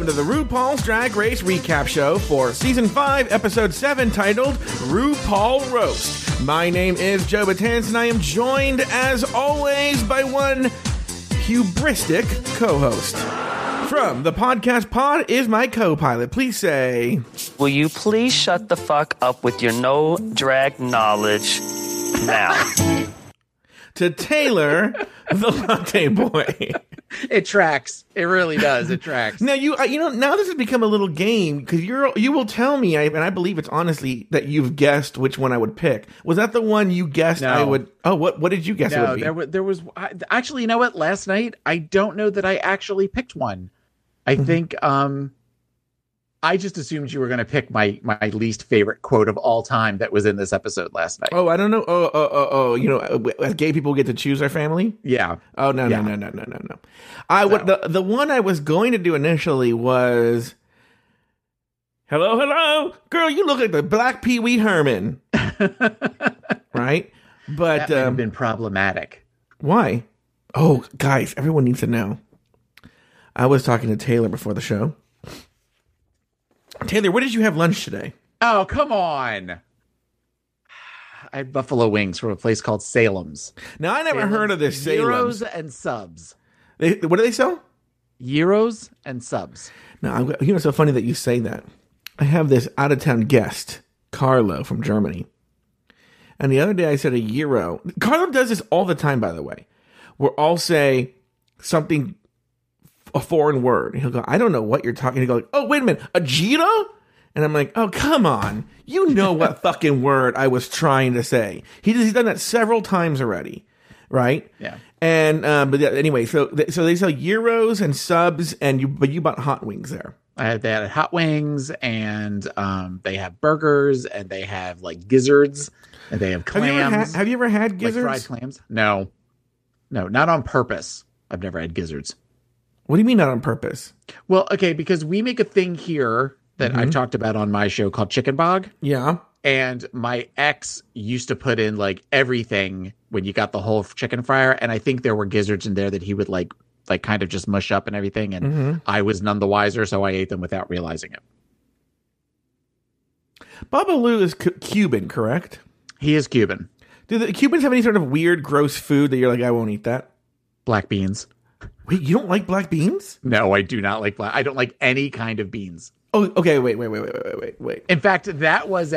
welcome to the RuPaul's Drag Race Recap Show for Season 5, Episode 7, titled RuPaul Roast. My name is Joe Betance, and I am joined, as always, by one hubristic co-host. From the podcast pod is my co-pilot. Please say... Will you please shut the fuck up with your no drag knowledge now? To Taylor, the latte boy. It tracks. It really does. It tracks. Now you know. Now this has become a little game because you will tell me, and I believe it's honestly that you've guessed which one I would pick. Was that the one you guessed? No. I would. Oh, what did you guess? No, it would be? Actually, you know what? Last night, I don't know that I actually picked one. I think I just assumed you were going to pick my least favorite quote of all time that was in this episode last night. Oh, I don't know. Oh. You know, gay people get to choose our family? Yeah. Oh, no. The one I was going to do initially was, hello, girl, you look like the black Pee Wee Herman. Right? But that would have been problematic. Why? Oh, guys, everyone needs to know. I was talking to Taylor before the show. Taylor, where did you have lunch today? Oh, come on. I had buffalo wings from a place called Salem's. Now, I never heard of this Salem's. Euros and subs. What do they sell? Euros and subs. Now, you know, it's so funny that you say that. I have this out-of-town guest, Carlo, from Germany. And the other day I said a euro. Carlo does this all the time, by the way, where I'll say something... a foreign word. He'll go, I don't know what you're talking. He'll go, oh, wait a minute, a gyro? And I'm like, oh, come on. You know what fucking word I was trying to say. He's done that several times already, right? Yeah. And but anyway, so they sell gyros and subs, but you bought hot wings there. They had hot wings, and they have burgers, and they have like gizzards, and they have clams. Have you ever had gizzards? Like fried clams? No, not on purpose. I've never had gizzards. What do you mean not on purpose? Well, okay, because we make a thing here that I've talked about on my show called Chicken Bog. Yeah. And my ex used to put in like everything when you got the whole chicken fryer. And I think there were gizzards in there that he would like kind of just mush up and everything. And I was none the wiser, so I ate them without realizing it. Babalu is Cuban, correct? He is Cuban. Do the Cubans have any sort of weird, gross food that you're like, I won't eat that? Black beans. Wait, you don't like black beans? No, I do not like black. I don't like any kind of beans. Oh, okay. Wait. In fact, that was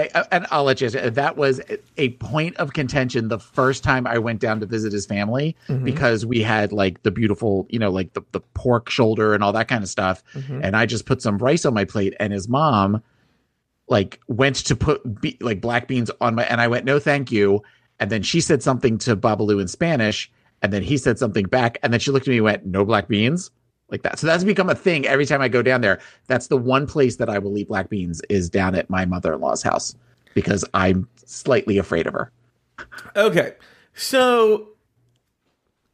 a point of contention the first time I went down to visit his family because we had like the beautiful, you know, like the pork shoulder and all that kind of stuff. And I just put some rice on my plate, and his mom like went to put like black beans on my, and I went, no, thank you. And then she said something to Babalu in Spanish. And then he said something back, and then she looked at me and went, no black beans? Like that. So that's become a thing every time I go down there. That's the one place that I will eat black beans is down at my mother-in-law's house because I'm slightly afraid of her. Okay. So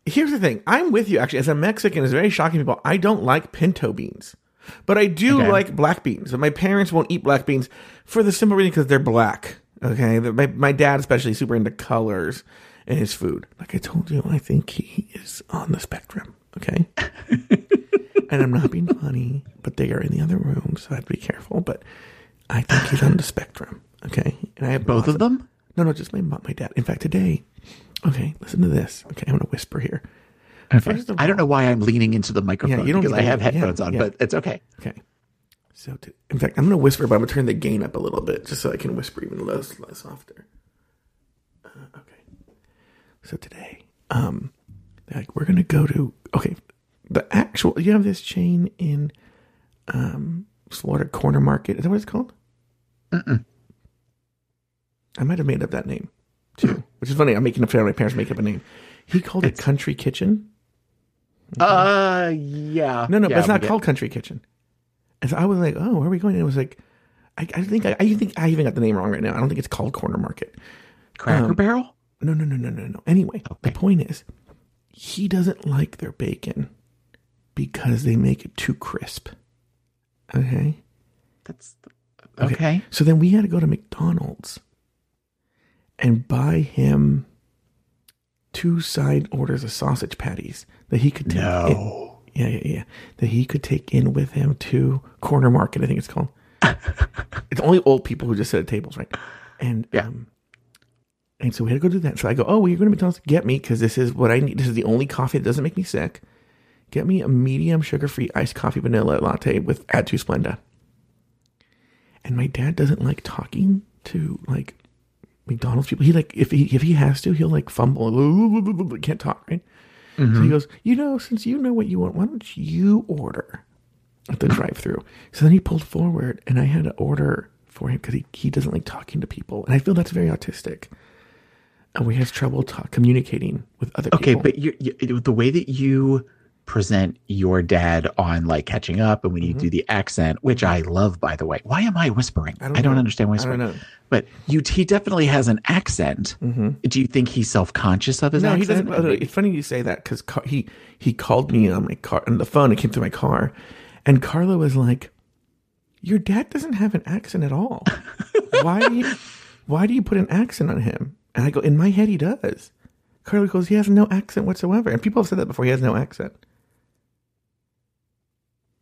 here's the thing. I'm with you, actually. As a Mexican, it's very shocking to people. I don't like pinto beans. But I do like black beans. But my parents won't eat black beans for the simple reason because they're black. Okay? My dad especially is super into colors. And his food. Like I told you, I think he is on the spectrum. Okay? And I'm not being funny, but they are in the other room, so I have to be careful. But I think he's on the spectrum. Okay? And I have both of them? No, just my dad. In fact, today. Okay, listen to this. Okay, I'm going to whisper here. Okay. First of all, I don't know why I'm leaning into the microphone because I have headphones on, but it's okay. Okay. So, in fact, I'm going to whisper, but I'm going to turn the gain up a little bit just so I can whisper even less softer. Okay. So today, like we're going to go to, you have this chain in Florida, Corner Market. Is that what it's called? Mm-mm. I might have made up that name too, which is funny. I'm making up, my parents make up a name. He called it Country Kitchen. Yeah. No, but it's not called Country Kitchen. And so I was like, oh, where are we going? And it was like, I think I even got the name wrong right now. I don't think it's called Corner Market. Cracker Barrel? No. Anyway, The point is, he doesn't like their bacon because they make it too crisp. Okay? Okay. So then we had to go to McDonald's and buy him 2 side orders of sausage patties that he could take. No. Yeah. That he could take in with him to Corner Market, I think it's called. It's only old people who just sit at tables, right? And yeah. And so we had to go do that. So I go, oh, well, you're going to McDonald's? Get me, because this is what I need. This is the only coffee that doesn't make me sick. Get me a medium sugar-free iced coffee vanilla latte with add to Splenda. And my dad doesn't like talking to, like, McDonald's people. He, like, if he has to, he'll, like, fumble. Can't talk, right? Mm-hmm. So he goes, you know, since you know what you want, why don't you order at the drive-thru? So then he pulled forward, and I had to order for him because he doesn't like talking to people. And I feel that's very autistic. And we have trouble communicating with other people. Okay, but you, the way that you present your dad on, like, catching up and when you do the accent, which I love, by the way. Why am I whispering? I don't understand whispering. I don't know. But he definitely has an accent. Mm-hmm. Do you think he's self-conscious of his accent? No, he doesn't. It's funny you say that because he called me on my car, on the phone. It came through my car. And Carla was like, your dad doesn't have an accent at all. Why do you put an accent on him? And I go, in my head, he does. Carla goes, he has no accent whatsoever. And people have said that before. He has no accent.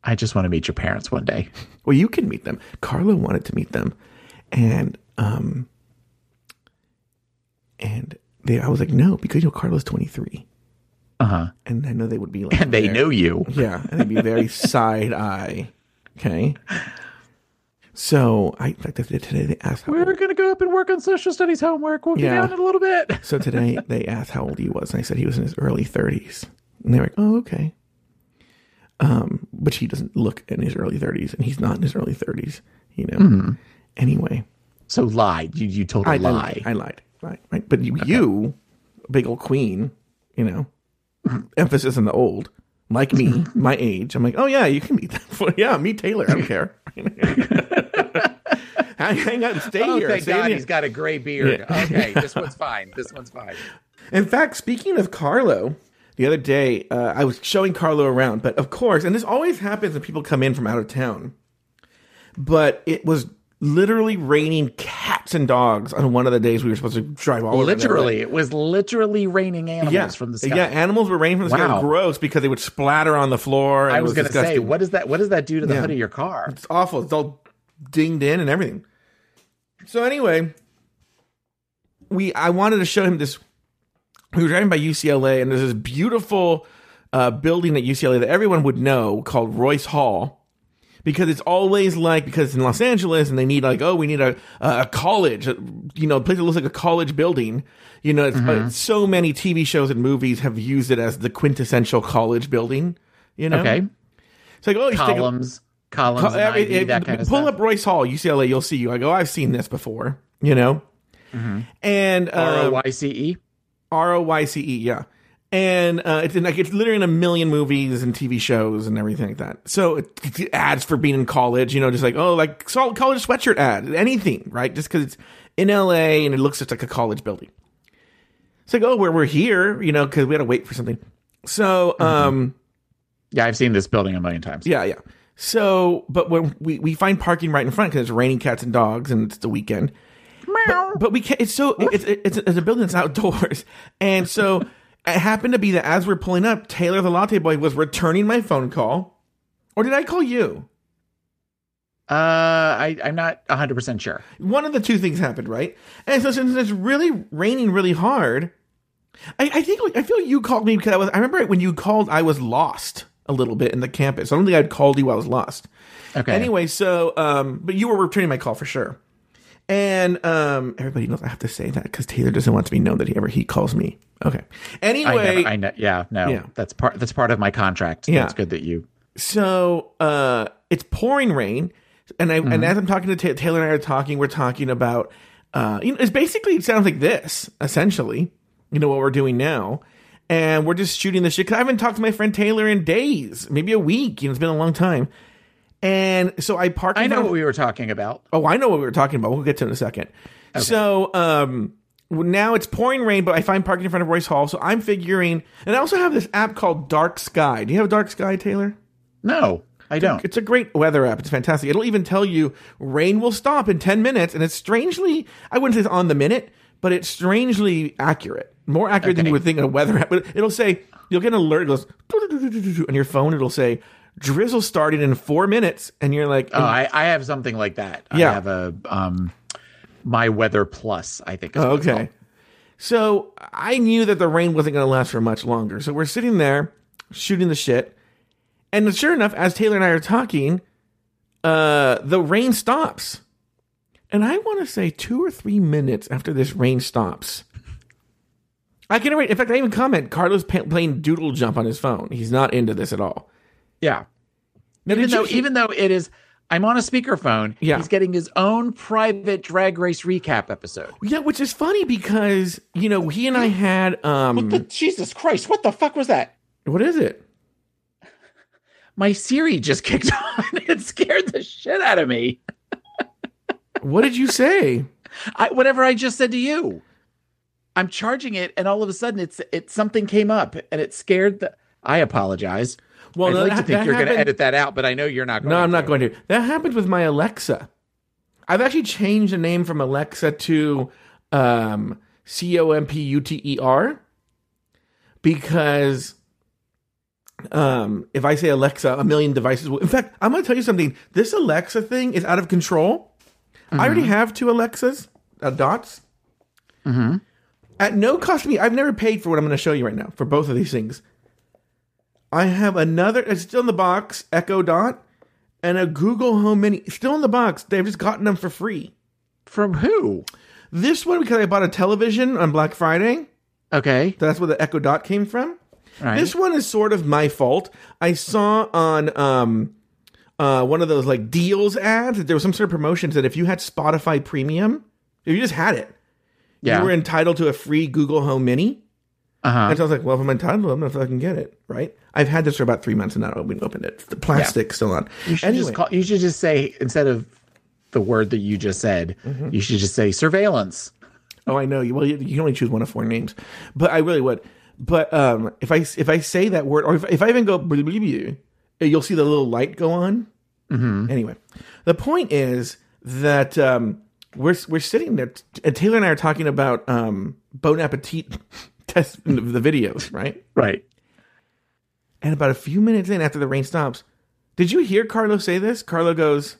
I just want to meet your parents one day. Well, you can meet them. Carla wanted to meet them. And I was like, no, because, you know, Carla's 23. Uh-huh. And I know they would be like. And they know you. Yeah. And they'd be very side eye. Okay. So I did today. They asked how we're going to go up and work on social studies homework. We'll be down in a little bit. So today they asked how old he was, and I said he was in his early 30s, and they were like, "Oh, okay." But he doesn't look in his early 30s, and he's not in his early 30s, you know. Mm-hmm. Anyway, so lied. You told a lie. I lied. Right? But you, big old queen, you know, emphasis on the old. Like me, my age, I'm like, oh, yeah, you can meet them. Yeah, meet Taylor. I don't care. Hang out and stay here. Thank God he's got a gray beard. Yeah. Okay, this one's fine. In fact, speaking of Carlo, the other day, I was showing Carlo around. But of course, and this always happens when people come in from out of town, but it was literally raining cats and dogs on one of the days we were supposed to drive all over. Literally, it was literally raining animals from the sky. Yeah, animals were raining from the sky. It was gross because they would splatter on the floor. And I was going to say, what does that do to the hood of your car? It's awful. It's all dinged in and everything. So anyway, I wanted to show him this. We were driving by UCLA, and there's this beautiful building at UCLA that everyone would know called Royce Hall. Because it's always like, because it's in Los Angeles and they need like, oh, we need a college, you know, a place that looks like a college building. You know, so many TV shows and movies have used it as the quintessential college building, you know? Okay. It's like, oh, you columns, Ivy, that kind of stuff. Pull up Royce Hall, UCLA, you'll see you. I go, I've seen this before, you know? Mm-hmm. And R-O-Y-C-E, yeah. And it's literally in a million movies and TV shows and everything like that. So it ads for being in college, you know, just like, oh, like college sweatshirt ad, anything, right? Just because it's in LA and it looks just like a college building. It's like, oh, we're here, you know, because we had to wait for something. So, yeah, I've seen this building a million times. Yeah. So, but when we find parking right in front because it's raining cats and dogs and it's the weekend. Meow. But we can't. It's so it's a building that's outdoors, and so. It happened to be that as we're pulling up, Taylor the Latte Boy was returning my phone call. Or did I call you? I'm not 100% sure. One of the two things happened, right? And so since it's really raining really hard, I feel you called me because I remember when you called, I was lost a little bit in the campus. I don't think I'd called you while I was lost. Okay. Anyway, so, but you were returning my call for sure. And everybody knows I have to say that because Taylor doesn't want to be known that he calls me. Okay. Anyway, I know. Yeah, no, yeah. That's part of my contract. Yeah, it's good that you. So it's pouring rain, and I as I'm talking to Taylor and I are talking. We're talking about you know, it's basically it sounds like this essentially. You know what we're doing now, and we're just shooting the shit because I haven't talked to my friend Taylor in days, maybe a week. You know, it's been a long time. And so I parked. I know what we were talking about. Oh, I know what we were talking about. We'll get to it in a second. Okay. So now it's pouring rain, but I find parking in front of Royce Hall. So I'm figuring, and I also have this app called Dark Sky. Do you have Dark Sky, Taylor? No, I don't. It's a great weather app. It's fantastic. It'll even tell you rain will stop in 10 minutes. And it's strangely, I wouldn't say it's on the minute, but it's strangely accurate. More accurate than you would think in a weather app. But it'll say, you'll get an alert. It goes, on your phone, it'll say drizzle started in 4 minutes, and you're like, oh, I have something like that. Yeah. I have a My Weather Plus, I think. Oh, okay. So I knew that the rain wasn't going to last for much longer. So we're sitting there shooting the shit. And sure enough, as Taylor and I are talking, the rain stops. And I want to say 2 or 3 minutes after this rain stops. I can wait. In fact, I even comment, Carlo's playing Doodle Jump on his phone. He's not into this at all. Yeah. Now, even though it is... I'm on a speakerphone. Yeah. He's getting his own private Drag Race recap episode. Yeah, which is funny because, you know, he and I had... Jesus Christ, what the fuck was that? What is it? My Siri just kicked on. It scared the shit out of me. What did you say? Whatever I just said to you. I'm charging it, and all of a sudden, it's something came up, and it scared the... I apologize. Well, I'd like to think you're going to edit that out, but I know you're not going to. No, I'm not going to. That happened with my Alexa. I've actually changed the name from Alexa to Compute because if I say Alexa, a million devices will. In fact, I'm going to tell you something. This Alexa thing is out of control. Mm-hmm. I already have 2 Alexas, dots. Mm-hmm. At no cost to me. I've never paid for what I'm going to show you right now for both of these things. I have another, it's still in the box, Echo Dot, and a Google Home Mini. Still in the box. They've just gotten them for free. From who? This one, because I bought a television on Black Friday. Okay. That's where the Echo Dot came from. Right. This one is sort of my fault. I saw on one of those like deals ads, that there was some sort of promotions that if you had Spotify Premium, if you just had it, you were entitled to a free Google Home Mini. Uh-huh. And so I was like, well, if I'm entitled to it, I'm going to fucking get it, right? I've had this for about 3 months and not opened it. The plastic's still on. You should just say, instead of the word that you just said, you should just say surveillance. Oh, I know. Well, you can only choose one of 4 names. But I really would. But if I say that word, or if I even go, you'll see the little light go on. Mm-hmm. Anyway, the point is that we're sitting there, and Taylor and I are talking about Bon Appetit test the videos, right? Right. And about a few minutes in, after the rain stops, did you hear Carlo say this? Carlo goes,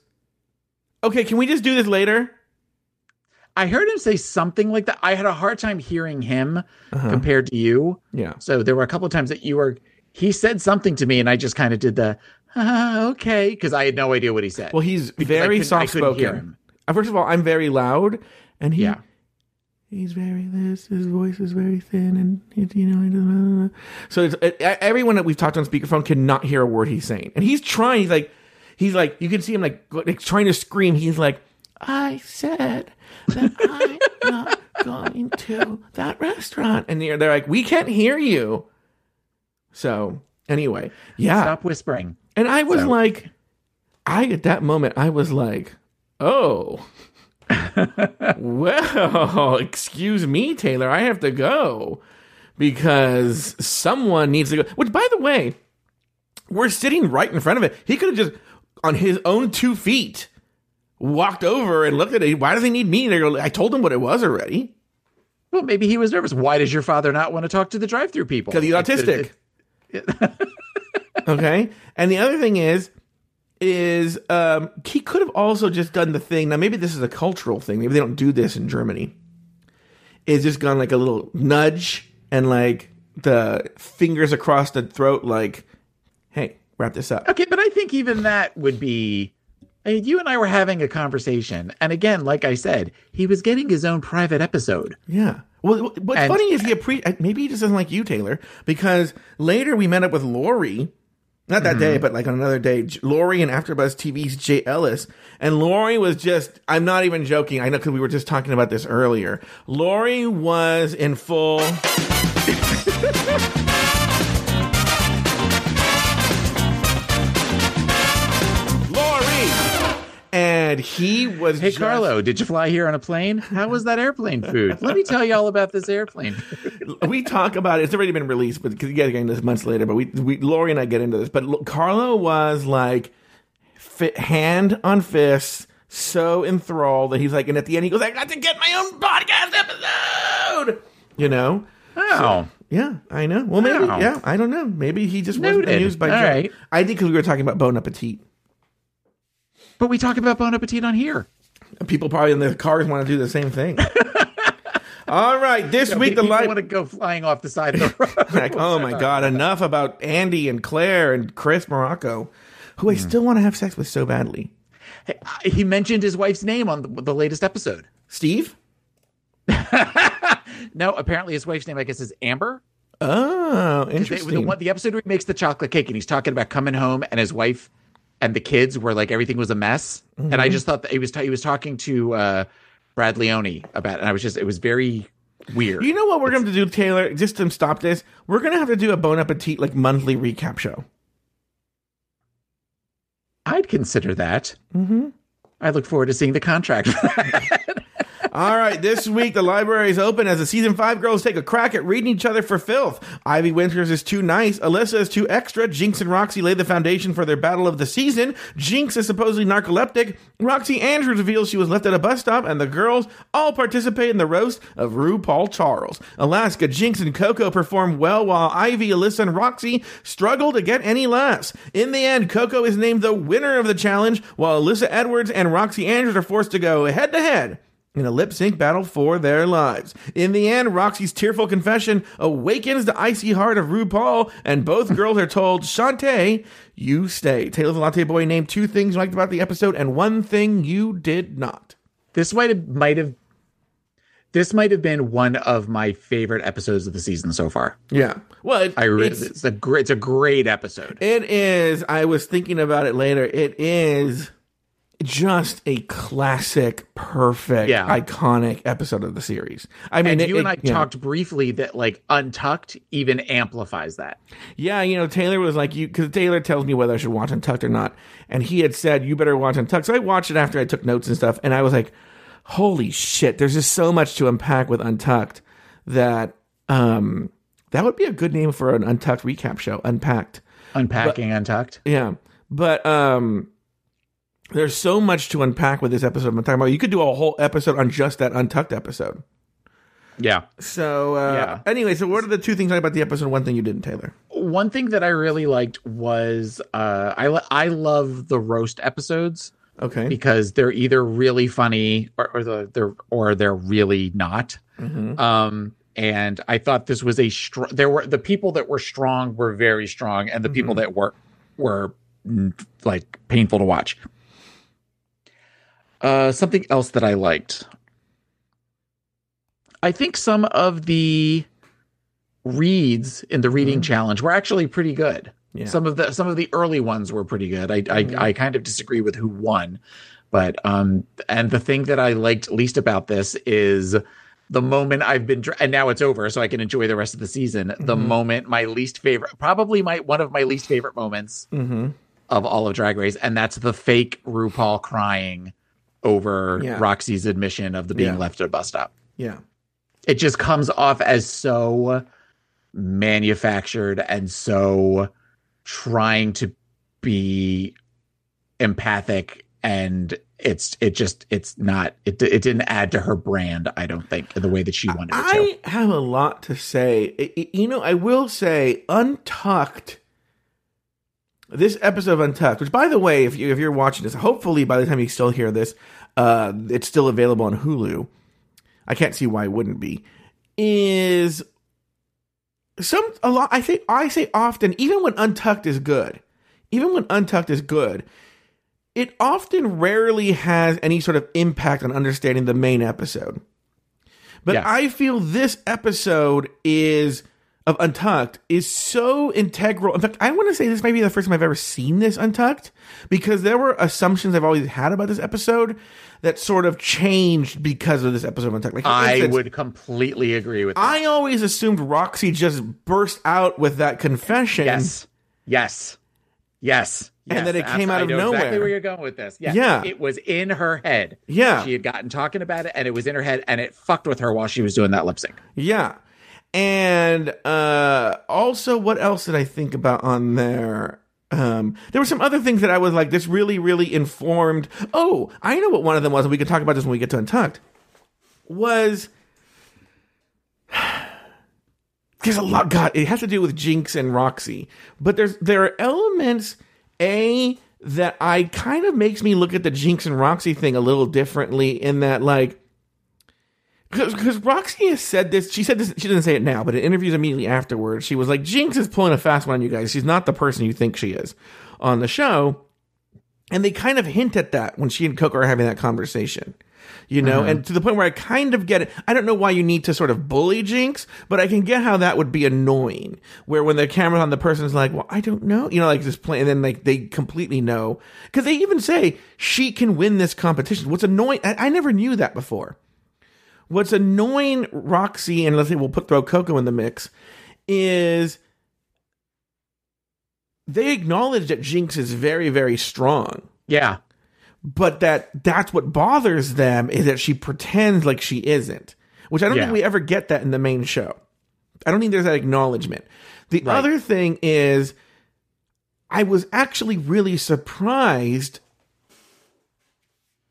okay, can we just do this later? I heard him say something like that. I had a hard time hearing him compared to you. Yeah. So there were a couple of times that he said something to me and I just kind of did the, okay, because I had no idea what he said. Well, he's very soft-spoken. First of all, I'm very loud. And he's very this. His voice is very thin, and he doesn't. So everyone that we've talked on speakerphone cannot hear a word he's saying, and he's trying. He's like, you can see him like trying to scream. He's like, I said that I'm not going to that restaurant, and they're like, we can't hear you. So anyway, stop whispering. And I was like, at that moment, I was like, oh. Well, excuse me, Taylor, I have to go because someone needs to go, which, by the way, we're sitting right in front of it. He could have just on his own 2 feet walked over and looked at it. Why does he need me? I told him what it was already. Well, maybe he was nervous. Why does your father not want to talk to the drive-thru people? Because he's autistic. Okay. And the other thing is he could have also just done the thing. Now, maybe this is a cultural thing. Maybe they don't do this in Germany. It's just gone like a little nudge and like the fingers across the throat like, hey, wrap this up. Okay, but I think even that would be... I mean, you and I were having a conversation. And again, like I said, he was getting his own private episode. Yeah. Well, what's funny is maybe he just doesn't like you, Taylor, because later we met up with Lori... Not that day, but like on another day, Lori and AfterBuzz TV's Jay Ellis. And Lori was just, I'm not even joking. I know because we were just talking about this earlier. Lori was in full. Lori! And he was Hey, Carlo, did you fly here on a plane? How was that airplane food? Let me tell you all about this airplane. We talk about it. It's already been released, but because you guys are getting this months later. But we Lori and I get into this. But Carlo was like hand on fist, so enthralled that he's like, and at the end he goes, "I got to get my own podcast episode." You know? Oh, so, Yeah, I know. Well, maybe. Wow. Yeah, I don't know. Maybe he just wasn't amused by Joe. Right. I think because we were talking about Bon Appetit. But we talk about Bon Appetit on here. People probably in their cars want to do the same thing. All right, this week the live... want to go flying off the side of the road. Like, oh my God, enough about Andy and Claire and Chris Morocco, who I still want to have sex with so badly. Hey, he mentioned his wife's name on the latest episode. Steve? No, apparently his wife's name, I guess, is Amber. Oh, interesting. The episode where he makes the chocolate cake and he's talking about coming home and his wife and the kids were like, everything was a mess. Mm-hmm. And I just thought that he was talking to Brad Leone about it. And it was very weird. You know what we're going to do, Taylor, just to stop this? We're going to have to do a Bon Appetit monthly recap show. I'd consider that. Mm-hmm. I look forward to seeing the contract for that. All right, this week the library is open as the season 5 girls take a crack at reading each other for filth. Ivy Winters is too nice. Alyssa is too extra. Jinx and Roxy lay the foundation for their battle of the season. Jinx is supposedly narcoleptic. Roxy Andrews reveals she was left at a bus stop, and the girls all participate in the roast of RuPaul Charles. Alaska, Jinx, and Coco perform well, while Ivy, Alyssa, and Roxy struggle to get any laughs. In the end, Coco is named the winner of the challenge, while Alyssa Edwards and Roxy Andrews are forced to go head-to-head in a lip-sync battle for their lives. In the end, Roxy's tearful confession awakens the icy heart of RuPaul, and both girls are told, Shantae, you stay. Taylor the Latte Boy named 2 things you liked about the episode and 1 thing you did not. This might have been one of my favorite episodes of the season so far. Yeah. Well, it's a great episode. It is. I was thinking about it later. It is... just a classic, perfect, iconic episode of the series. I mean, and I talked briefly that Untucked even amplifies that. Yeah, Taylor was like, because Taylor tells me whether I should watch Untucked or not. And he had said, you better watch Untucked. So I watched it after I took notes and stuff. And I was like, holy shit, there's just so much to unpack with Untucked that that would be a good name for an Untucked recap show. Untucked. Yeah. But, there's so much to unpack with this episode. I'm talking about. You could do a whole episode on just that Untucked episode. Yeah. So anyway, so what are the 2 things about the episode? 1 thing you didn't, Taylor. 1 thing that I really liked was I love the roast episodes. Okay. Because they're either really funny or they're really not. Mm-hmm. And I thought this was the people that were strong were very strong, and the people that were painful to watch. Something else that I liked. I think some of the reads in the reading challenge were actually pretty good. Yeah. Some of the early ones were pretty good. I kind of disagree with who won, but and the thing that I liked least about this is the moment and now it's over, so I can enjoy the rest of the season. The moment my least favorite, probably one of my least favorite moments of all of Drag Race, and that's the fake RuPaul crying over Roxy's admission of the being left at a bus stop. Yeah. It just comes off as so manufactured and so trying to be empathic, and it didn't add to her brand, I don't think, the way that she wanted it to. I have a lot to say. I will say Untucked, this episode of Untucked, which, by the way, if you're watching this, hopefully by the time you still hear this, it's still available on Hulu. I can't see why it wouldn't be. Even when Untucked is good, it often rarely has any sort of impact on understanding the main episode. But I feel this episode of Untucked is so integral. In fact, I want to say this might be the first time I've ever seen this Untucked, because there were assumptions I've always had about this episode that sort of changed because of this episode of Untucked. I would completely agree with that. I always assumed Roxy just burst out with that confession. Yes. And then it came out of nowhere. I know exactly where you're going with this. Yeah. It was in her head. Yeah. She had gotten talking about it, and it was in her head, and it fucked with her while she was doing that lip sync. Yeah. And also, what else did I think about on there? There were some other things that I was like, this really, really informed. Oh, I know what one of them was, and we can talk about this when we get to Untucked. Was There's a lot. God, it has to do with Jinx and Roxy. But there are elements, A, that I kind of makes me look at the Jinx and Roxy thing a little differently in that, like, because Roxy has said this. She said this. She didn't say it now, but in interviews immediately afterwards, she was like, Jinx is pulling a fast one on you guys. She's not the person you think she is on the show. And they kind of hint at that when she and Coco are having that conversation, you know, and to the point where I kind of get it. I don't know why you need to sort of bully Jinx, but I can get how that would be annoying, where when the camera's on, the person's like, well, I don't know, you know, like this play. And then like they completely know, because they even say she can win this competition. What's annoying. I never knew that before. What's annoying Roxy, and let's say we'll throw Coco in the mix, is they acknowledge that Jinx is very, very strong. Yeah. But that's what bothers them, is that she pretends like she isn't, which I don't think we ever get that in the main show. I don't think there's that acknowledgement. The other thing is, I was actually really surprised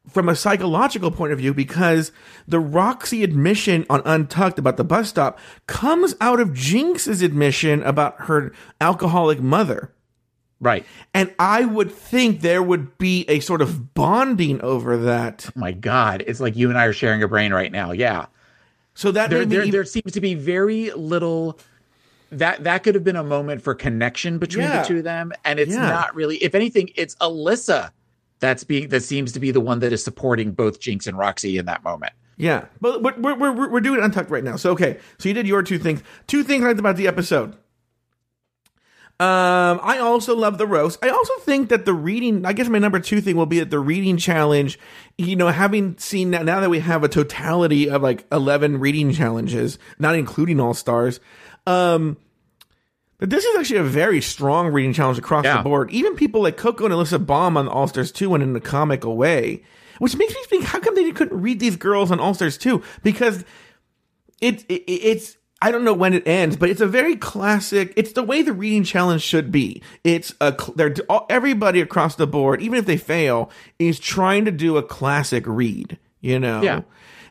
from a psychological point of view, because the Roxy admission on Untucked about the bus stop comes out of Jinx's admission about her alcoholic mother. Right. And I would think there would be a sort of bonding over that. Oh my God. It's like you and I are sharing a brain right now. Yeah. So that there seems to be very little. That could have been a moment for connection between the two of them. And it's not really. If anything, it's Alyssa that seems to be the one that is supporting both Jinx and Roxy in that moment. Yeah, but we're doing Untucked right now. So okay, so you did your two things. Two things I liked about the episode. I also love the roast. I also think that the reading. I guess my number two thing will be that the reading challenge. You know, having seen that now that we have a totality of like 11 reading challenges, not including All-Stars. But this is actually a very strong reading challenge across the board. Even people like Coco and Alyssa bomb on All-Stars 2 and in a comical way, which makes me think, how come they couldn't read these girls on All-Stars 2? Because it's I don't know when it ends, but it's a very classic. It's the way the reading challenge should be. It's everybody across the board, even if they fail, is trying to do a classic read, you know? Yeah.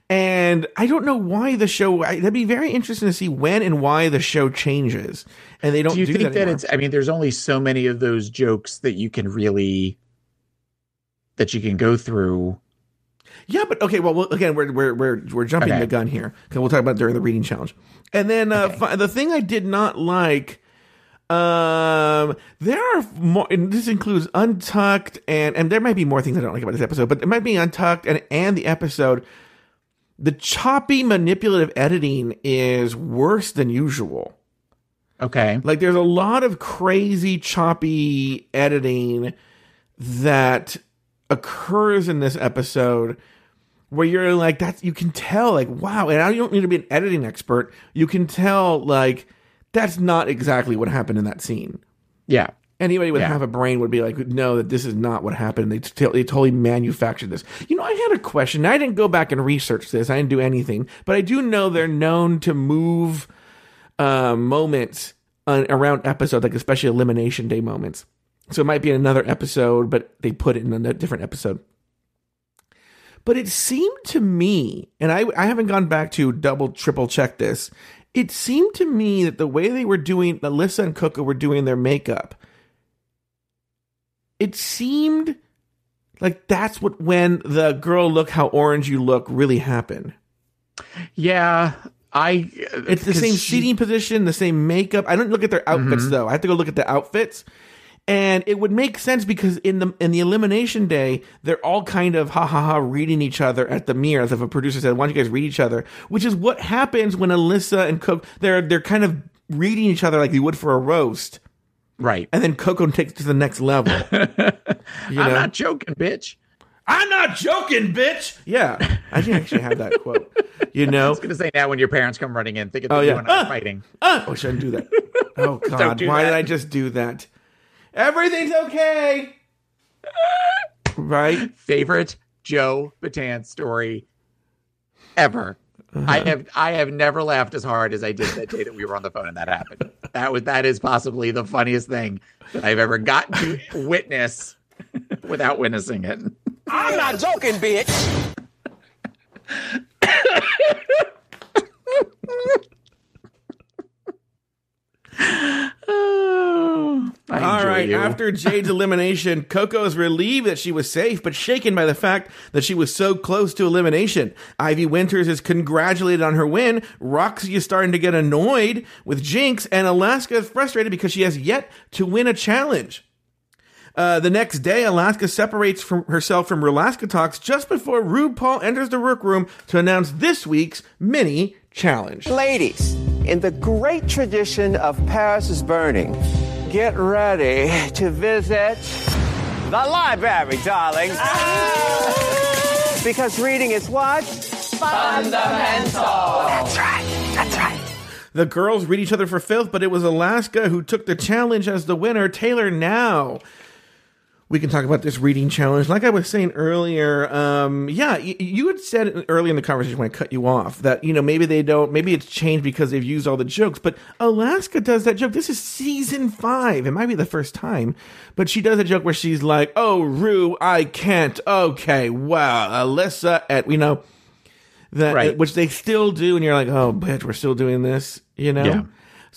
And I don't know why the show. That'd be very interesting to see when and why the show changes. And they don't do that. Do you think that it's? I mean, there's only so many of those jokes that you can really go through. Yeah, but okay. Well, again, we're jumping the gun here. We'll talk about it during the reading challenge. And then the thing I did not like. There are more, and this includes Untucked, and there might be more things I don't like about this episode, but it might be Untucked and the episode. The choppy, manipulative editing is worse than usual. Okay. Like, there's a lot of crazy, choppy editing that occurs in this episode where you're like, you can tell, like, wow, and you don't need to be an editing expert. You can tell, like, that's not exactly what happened in that scene. Yeah. Anybody with half a brain would be like, no, that this is not what happened. They totally manufactured this. You know, I had a question. I didn't go back and research this. I didn't do anything. But I do know they're known to move moments around episodes, like especially Elimination Day moments. So it might be in another episode, but they put it in a different episode. But it seemed to me, and I haven't gone back to double, triple check this. It seemed to me that the way they were doing, Alyssa and Coco were doing their makeup, it seemed like that's what when the girl look how orange you look really happened. Yeah, it's the same seating position, the same makeup. I don't look at their outfits though. I have to go look at the outfits, and it would make sense because in the Elimination Day, they're all kind of reading each other at the mirror, as if a producer said, "Why don't you guys read each other?" Which is what happens when Alyssa and Coco they're kind of reading each other like you would for a roast. Right. And then Coco takes it to the next level. I'm not joking, bitch. Yeah. I didn't actually have that quote. You know? I was going to say now when your parents come running in thinking that you and I are fighting. Oh, shouldn't do that. Oh, God. Why did I just do that? Everything's okay. Right? Favorite Joe Betance story ever. Uh-huh. I have never laughed as hard as I did that day that we were on the phone and that happened. That is possibly the funniest thing that I've ever gotten to witness without witnessing it. I'm not joking, bitch. All right. You. After Jade's elimination, Coco is relieved that she was safe, but shaken by the fact that she was so close to elimination. Ivy Winters is congratulated on her win. Roxy is starting to get annoyed with Jinx, and Alaska is frustrated because she has yet to win a challenge. The next day, Alaska separates herself from Rolaskatox just before RuPaul enters the workroom to announce this week's mini challenge. Ladies, in the great tradition of Paris is Burning, get ready to visit the library, darlings. Ah! Because reading is what? Fundamental. That's right. That's right. The girls read each other for filth, but it was Alaska who took the challenge as the winner. Taylor, now we can talk about this reading challenge. Like I was saying earlier, you had said early in the conversation when I cut you off that, you know, maybe it's changed because they've used all the jokes, but Alaska does that joke. This is season 5. It might be the first time, but she does a joke where she's like, oh, Rue, I can't. Okay, wow, Alyssa, which they still do, and you're like, oh, bitch, we're still doing this, you know? Yeah.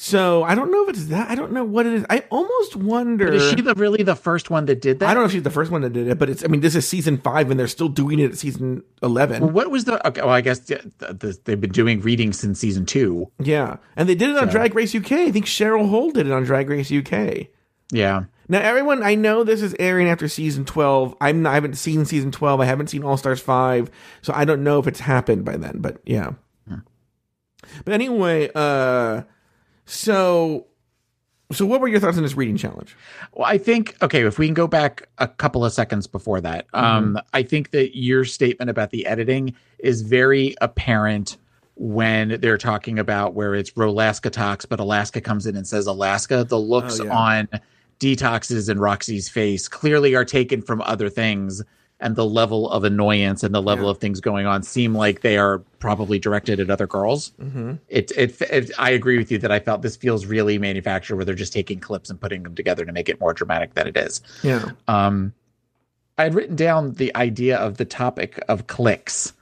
So I don't know if it's that. I don't know what it is. I almost wonder. But is she really the first one that did that? I don't know if she's the first one that did it, but it's. I mean, this is season 5, and they're still doing it at season 11. Well, what was the? Okay, well, I guess they've been doing reading since season 2. Yeah, and they did it on Drag Race UK. I think Cheryl Hole did it on Drag Race UK. Yeah. Now, everyone, I know this is airing after season 12. I haven't seen season 12. I haven't seen All-Stars 5, so I don't know if it's happened by then. But yeah. But anyway, So what were your thoughts on this reading challenge? Well, I think, okay, if we can go back a couple of seconds before that, I think that your statement about the editing is very apparent when they're talking about where it's Rolaskatox, but Alaska comes in and says Alaska. The looks on Detox's and Roxy's face clearly are taken from other things, and the level of annoyance and the level of things going on seem like they are probably directed at other girls. Mm-hmm. I agree with you that I felt this feels really manufactured, where they're just taking clips and putting them together to make it more dramatic than it is. Yeah. I had written down the idea of the topic of clicks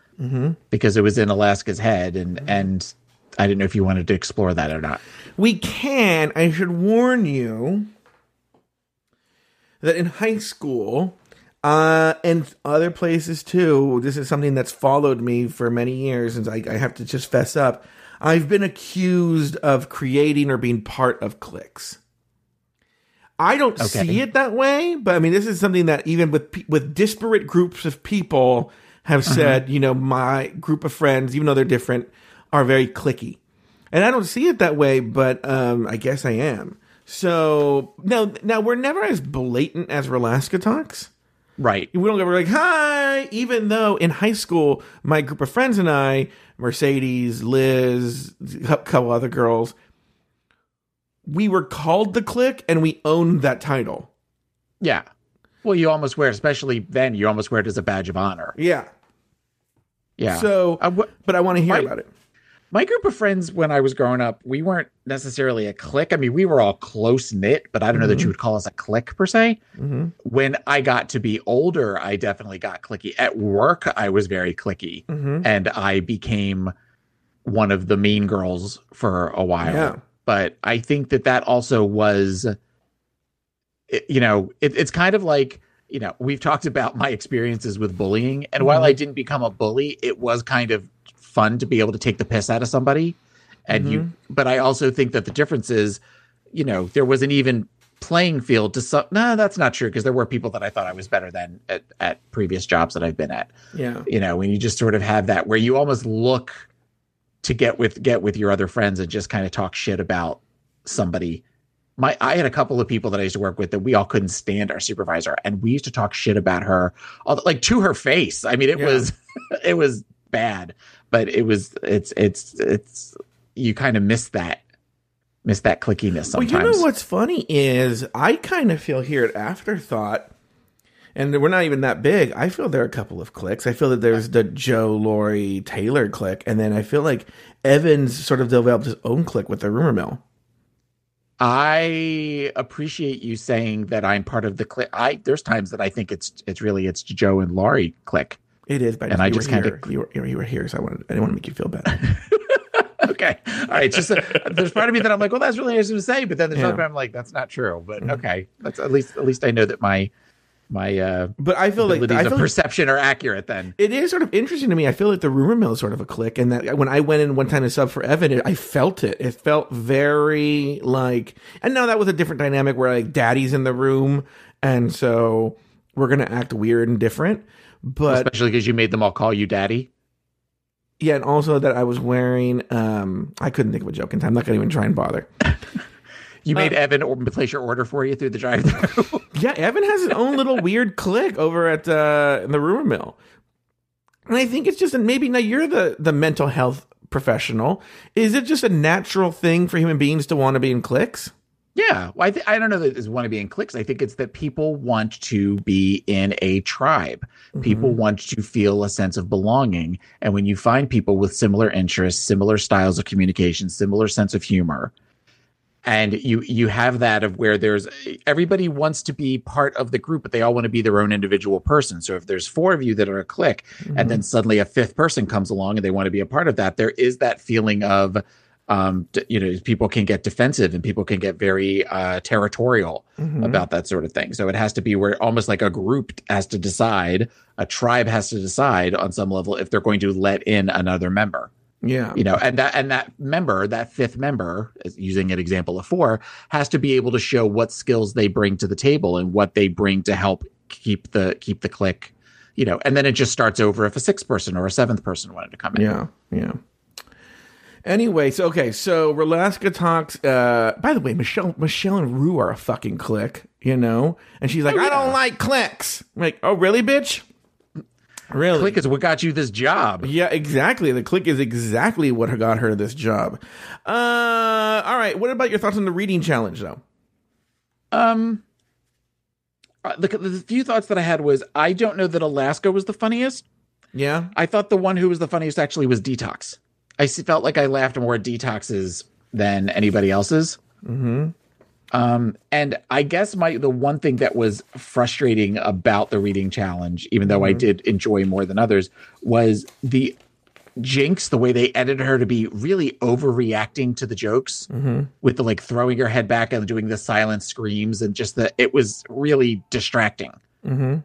because it was in Alaska's head, and I didn't know if you wanted to explore that or not. We can. I should warn you that in high school, and other places too, this is something that's followed me for many years, and I have to just fess up. I've been accused of creating or being part of cliques. I don't see it that way, but I mean, this is something that even with disparate groups of people have said, you know, my group of friends, even though they're different, are very cliquey. And I don't see it that way, but I guess I am. So now we're never as blatant as Rolaskatox. Right. We don't go like, hi, even though in high school, my group of friends and I, Mercedes, Liz, a couple other girls, we were called the clique and we owned that title. Yeah. Well, you almost wear, especially then, you almost wear it as a badge of honor. Yeah. Yeah. So, but I want to hear about it. My group of friends, when I was growing up, we weren't necessarily a clique. I mean, we were all close-knit, but I don't know that you would call us a clique, per se. Mm-hmm. When I got to be older, I definitely got cliquey. At work, I was very cliquey, and I became one of the mean girls for a while. Yeah. But I think that also was, you know, it's kind of like, you know, we've talked about my experiences with bullying, and while I didn't become a bully, it was kind of fun to be able to take the piss out of somebody, and but I also think that the difference is, you know, there was an even playing field to some. No, that's not true, because there were people that I thought I was better than at previous jobs that I've been at. Yeah, you know, when you just sort of have that where you almost look to get with your other friends and just kind of talk shit about somebody. I had a couple of people that I used to work with that we all couldn't stand our supervisor, and we used to talk shit about her, like to her face. I mean, it was bad. But it's you kind of miss that clickiness sometimes. Well, you know what's funny is I kind of feel here at Afterthought, and we're not even that big. I feel there are a couple of cliques. I feel that there's the Joe, Lori, Taylor clique, and then I feel like Evans sort of developed his own clique with the rumor mill. I appreciate you saying that I'm part of the clique. There's times that I think it's really Joe and Lori clique. It is, but I just kind of you were here, so I didn't want to make you feel bad. Okay. All right. Just there's part of me that I'm like, well, that's really nice to say, but then there's other part I'm like, that's not true. But okay, that's at least I know that my but I feel like the perception are accurate. Then it is sort of interesting to me. I feel like the rumor mill is sort of a click, and that when I went in one time to sub for Evan, I felt it. It felt very like, and now that was a different dynamic where like daddy's in the room, and so we're gonna act weird and different. But especially because you made them all call you daddy. Yeah, and also that I was wearing. I couldn't think of a joke in time. I'm not gonna even try and bother. You made Evan place your order for you through the drive-thru. Yeah, Evan has his own little weird clique over at the rumor mill. And I think it's just, and maybe now you're the mental health professional. Is it just a natural thing for human beings to want to be in cliques? Yeah. Well, I don't know that it's want to be in cliques. I think it's that people want to be in a tribe. Mm-hmm. People want to feel a sense of belonging. And when you find people with similar interests, similar styles of communication, similar sense of humor, and you have that of where there's everybody wants to be part of the group, but they all want to be their own individual person. So if there's four of you that are a clique, mm-hmm. and then suddenly a fifth person comes along and they want to be a part of that, there is that feeling of, people can get defensive and people can get very territorial mm-hmm. about that sort of thing. So it has to be where almost like a group has to decide, a tribe has to decide on some level if they're going to let in another member. Yeah, and that member, that fifth member, using an example of four, has to be able to show what skills they bring to the table and what they bring to help keep the clique, and then it just starts over if a sixth person or a seventh person wanted to come in. Yeah. Anyway, so Rolaskatox, by the way, Michelle and Rue are a fucking clique, and she's like, I don't like cliques. I'm like, oh really, bitch? Really? Click is what got you this job. Yeah, exactly. The click is exactly what got her this job. All right. What about your thoughts on the reading challenge, though? The few thoughts that I had was, I don't know that Alaska was the funniest. Yeah. I thought the one who was the funniest actually was Detox. I felt like I laughed more at Detox's than anybody else's. Mm-hmm. And I guess the one thing that was frustrating about the reading challenge, even though I did enjoy more than others, was the Jinx, the way they edited her to be really overreacting to the jokes with the throwing her head back and doing the silent screams, and just it was really distracting. Mm-hmm.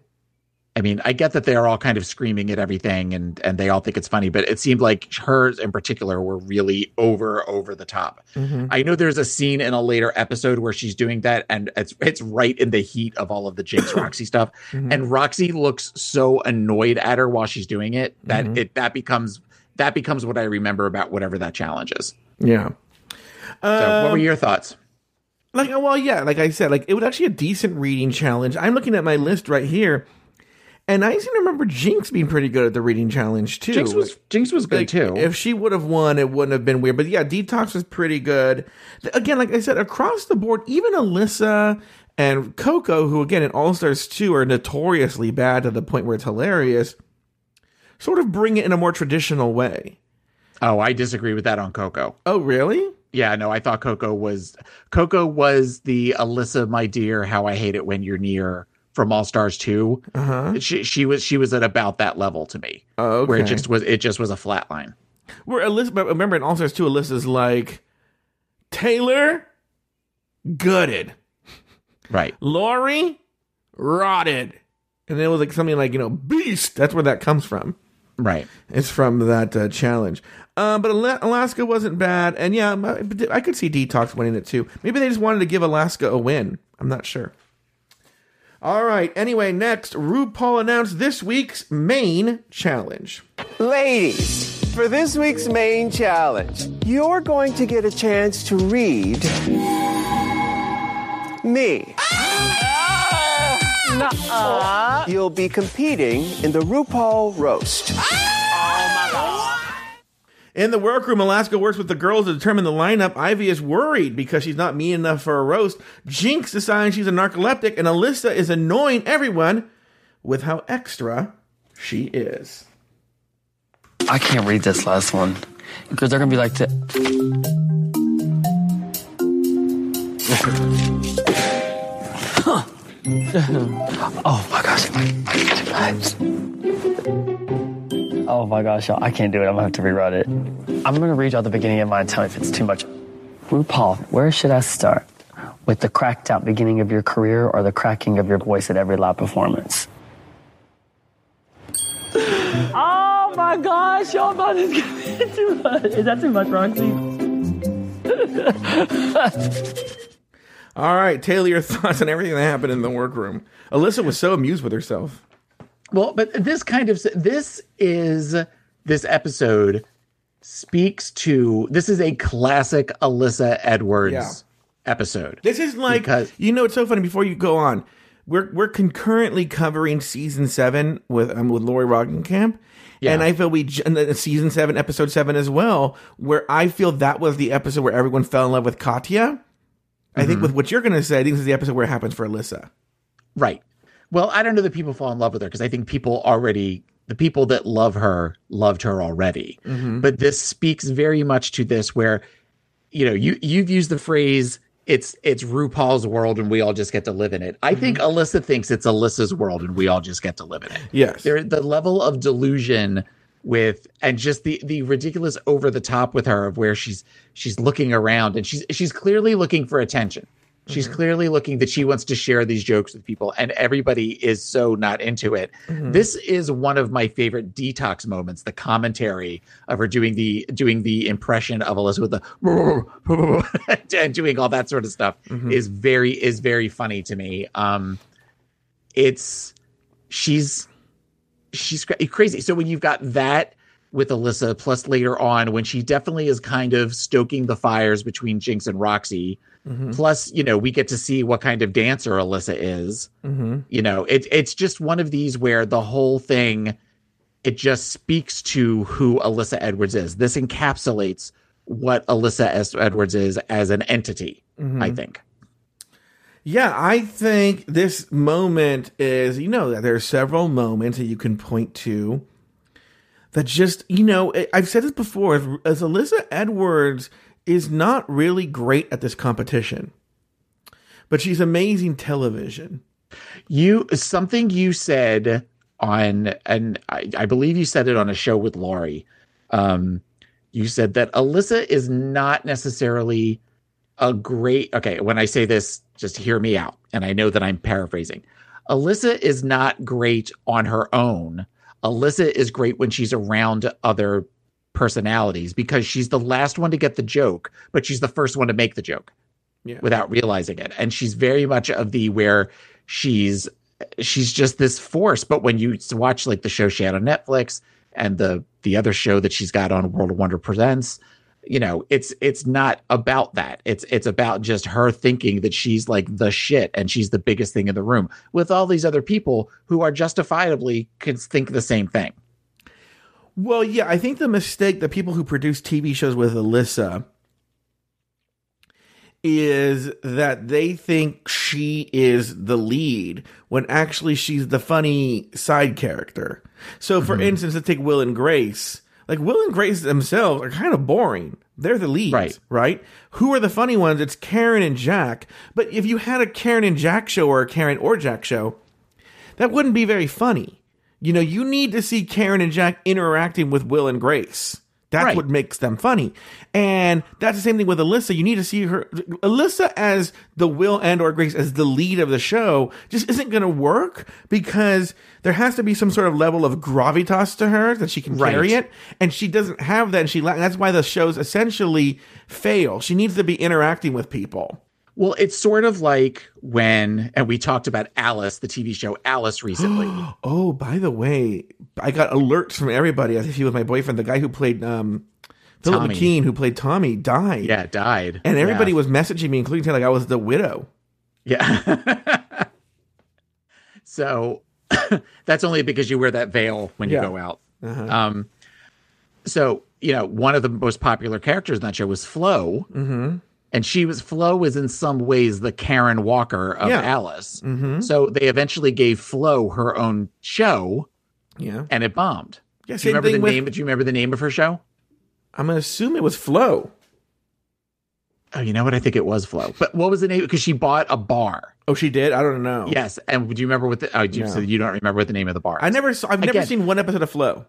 I mean, I get that they're all kind of screaming at everything and they all think it's funny, but it seemed like hers in particular were really over the top. Mm-hmm. I know there's a scene in a later episode where she's doing that, and it's right in the heat of all of the Jinx Roxy stuff. Mm-hmm. And Roxy looks so annoyed at her while she's doing it that that becomes what I remember about whatever that challenge is. Yeah. So what were your thoughts? Like I said, it was actually a decent reading challenge. I'm looking at my list right here. And I seem to remember Jinx being pretty good at the reading challenge, too. Jinx was good, too. If she would have won, it wouldn't have been weird. But yeah, Detox was pretty good. Again, like I said, across the board, even Alyssa and Coco, who, again, in All-Stars 2 are notoriously bad to the point where it's hilarious, sort of bring it in a more traditional way. Oh, I disagree with that on Coco. Oh, really? Yeah, no, I thought Coco was the Alyssa, my dear, how I hate it when you're near from All-Stars 2. Uh-huh. She was at about that level to me. Oh, okay. Where it just was a flat line. Where Alyssa, but remember in All-Stars 2, Alyssa's like, Taylor gutted. Right. Lori rotted. And it was like something like, beast. That's where that comes from. Right. It's from that challenge. But Alaska wasn't bad. And yeah, I could see Detox winning it too. Maybe they just wanted to give Alaska a win. I'm not sure. All right, anyway, next, RuPaul announced this week's main challenge. Ladies, for this week's main challenge, you're going to get a chance to read me. Ah! You'll be competing in the RuPaul roast. Ah! Oh, my God. In the workroom, Alaska works with the girls to determine the lineup. Ivy is worried because she's not mean enough for a roast. Jinx decides she's a narcoleptic, and Alyssa is annoying everyone with how extra she is. I can't read this last one because they're going to be like huh. Oh, my gosh. I can't do it. I'm going to have to rewrite it. I'm going to read y'all the beginning of mine and tell me if it's too much. RuPaul, where should I start? With the cracked out beginning of your career or the cracking of your voice at every live performance? Oh my gosh, y'all thought this could be too much. Is that too much, Roxy? All right, Taylor, your thoughts on everything that happened in the workroom. Alyssa was so amused with herself. Well, but this episode speaks to, this is a classic Alyssa Edwards episode. This is like, it's so funny, before you go on, we're concurrently covering season 7 with Lori Roggenkamp. Yeah. And I feel and season 7, episode 7 as well, where I feel that was the episode where everyone fell in love with Katya. I think with what you're going to say, I think this is the episode where it happens for Alyssa. Right. Well, I don't know that people fall in love with her because I think the people that love her loved her already. Mm-hmm. But this speaks very much to this where, you've used the phrase, it's RuPaul's world and we all just get to live in it. I think Alyssa thinks it's Alyssa's world and we all just get to live in it. Yes. The level of delusion with, and just the ridiculous over the top with her of where she's looking around and she's clearly looking for attention. She's clearly looking that she wants to share these jokes with people and everybody is so not into it. Mm-hmm. This is one of my favorite Detox moments, the commentary of her doing the impression of Alyssa with the and doing all that sort of stuff is very funny to me. She's crazy. So when you've got that with Alyssa, plus later on when she definitely is kind of stoking the fires between Jinx and Roxy, plus, we get to see what kind of dancer Alyssa is. It's just one of these where the whole thing, it just speaks to who Alyssa Edwards is. This encapsulates what Alyssa Edwards is as an entity, I think. Yeah, I think this moment is, there are several moments that you can point to that just, I've said this before, as Alyssa Edwards is not really great at this competition, but she's amazing television. Something you said on, and I believe you said it on a show with Lori, you said that Alyssa is not necessarily when I say this, just hear me out. And I know that I'm paraphrasing. Alyssa is not great on her own. Alyssa is great when she's around other personalities because she's the last one to get the joke, but she's the first one to make the joke without realizing it. And she's very much of the where she's just this force. But when you watch like the show she had on Netflix and the other show that she's got on World of Wonder Presents, it's not about that. It's about just her thinking that she's like the shit and she's the biggest thing in the room with all these other people who are justifiably could think the same thing. Well, yeah, I think the mistake that people who produce TV shows with Alyssa is that they think she is the lead when actually she's the funny side character. So for instance, let's take Will and Grace. Like, Will and Grace themselves are kind of boring. They're the leads, right? Who are the funny ones? It's Karen and Jack. But if you had a Karen and Jack show or a Karen or Jack show, that wouldn't be very funny. You need to see Karen and Jack interacting with Will and Grace. That's what makes them funny. And that's the same thing with Alyssa. You need to see her. Alyssa as the Will and or Grace as the lead of the show just isn't going to work because there has to be some sort of level of gravitas to her that she can carry it. And she doesn't have that. And that's why the shows essentially fail. She needs to be interacting with people. Well, it's sort of like and we talked about Alice, the TV show Alice recently. Oh, by the way, I got alerts from everybody. I think he was my boyfriend. The guy who played Philip McKean, who played Tommy, died. Yeah, died. And everybody was messaging me, including telling I was the widow. Yeah. So that's only because you wear that veil when you go out. One of the most popular characters in that show was Flo. Mm-hmm. And Flo was in some ways the Karen Walker of Alice. Mm-hmm. So they eventually gave Flo her own show. Yeah. And it bombed. Yeah, do you remember the name of her show? I'm going to assume it was Flo. Oh, you know what? I think it was Flo. But what was the name? Because she bought a bar. Oh, she did? I don't know. Yes. And do you remember what so you don't remember what the name of the bar is? I've never seen one episode of Flo.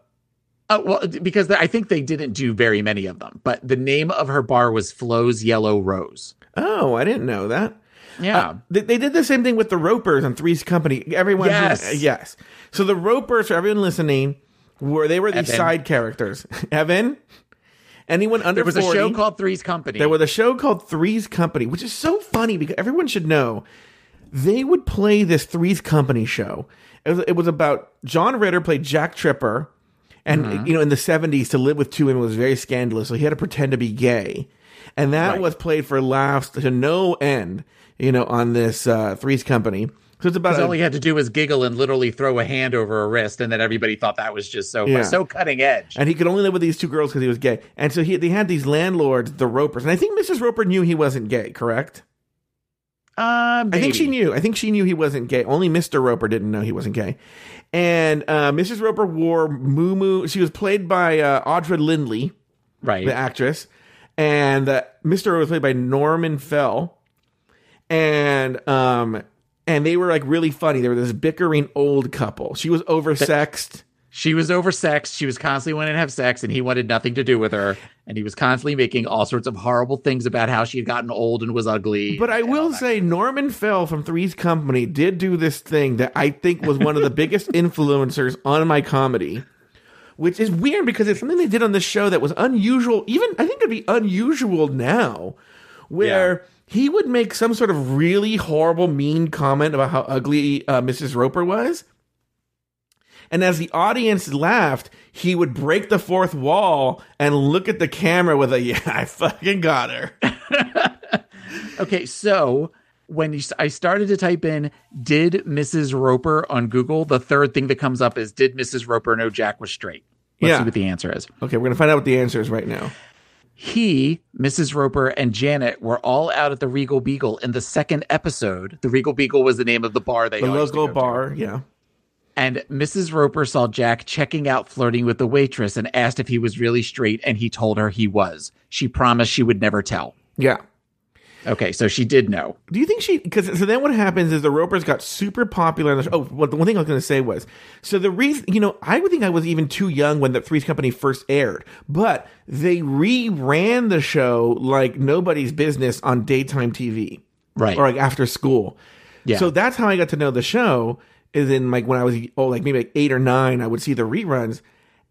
Well, because I think they didn't do very many of them, but the name of her bar was Flo's Yellow Rose. Oh, I didn't know that. Yeah. They did the same thing with the Ropers on Three's Company. Everyone. Yes. Yes. So the Ropers, for everyone listening, they were these side characters. Evan? Anyone under 40. There was 40, a show called Three's Company. There was a show called Three's Company, which is so funny because everyone should know they would play this Three's Company show. It was about John Ritter played Jack Tripper. And, you know, in the 70s, to live with two women was very scandalous. So he had to pretend to be gay. And that was played for laughs to no end, you know, on this Three's Company. So it's about all he had to do was giggle and literally throw a hand over a wrist. And then everybody thought that was just so cutting edge. And he could only live with these two girls because he was gay. And so they had these landlords, the Ropers. And I think Mrs. Roper knew he wasn't gay, correct? Maybe. I think she knew he wasn't gay. Only Mr. Roper didn't know he wasn't gay. And Mrs. Roper wore muumuu. She was played by Audra Lindley, right, the actress. And Mr. Roper was played by Norman Fell. And they were like really funny. They were this bickering old couple. She was oversexed. She was oversexed. She was constantly wanting to have sex, and he wanted nothing to do with her. And he was constantly making all sorts of horrible things about how she had gotten old and was ugly. But I will say Norman Fell from Three's Company did do this thing that I think was one of the biggest influencers on my comedy, which is weird because it's something they did on this show that was unusual. Even I think it'd be unusual now, where he would make some sort of really horrible, mean comment about how ugly Mrs. Roper was. And as the audience laughed, he would break the fourth wall and look at the camera with a, yeah, I fucking got her. Okay, so when I started to type in, did Mrs. Roper on Google, the third thing that comes up is, did Mrs. Roper know Jack was straight? Let's see what the answer is. Okay, we're going to find out what the answer is right now. He, Mrs. Roper, and Janet were all out at the Regal Beagle in the second episode. The Regal Beagle was the name of the bar they always go to. The local bar, yeah. And Mrs. Roper saw Jack checking out flirting with the waitress and asked if he was really straight, and he told her he was. She promised she would never tell. Yeah. Okay, so she did know. Do you think she... So then what happens is the Ropers got super popular. The one thing I was going to say was... So the reason... You know, I would think I was even too young when the Three's Company first aired, but they re-ran the show like nobody's business on daytime TV. Right. Or like after school. Yeah. So that's how I got to know the show... is in like when I was maybe 8 or 9, I would see the reruns,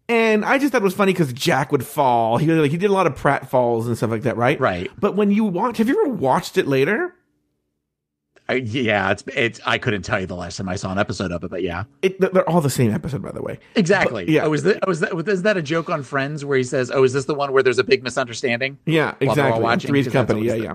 and I just thought it was funny because Jack would fall. He was like, he did a lot of pratfalls and stuff like that, right? Right. But when you watch, have you ever watched it later? It's I couldn't tell you the last time I saw an episode of it, but yeah, they're all the same episode, by the way. Exactly. But, yeah. Is that a joke on Friends where he says, "Oh, is this the one where there's a big misunderstanding?" Yeah, exactly. Three's Company. Yeah.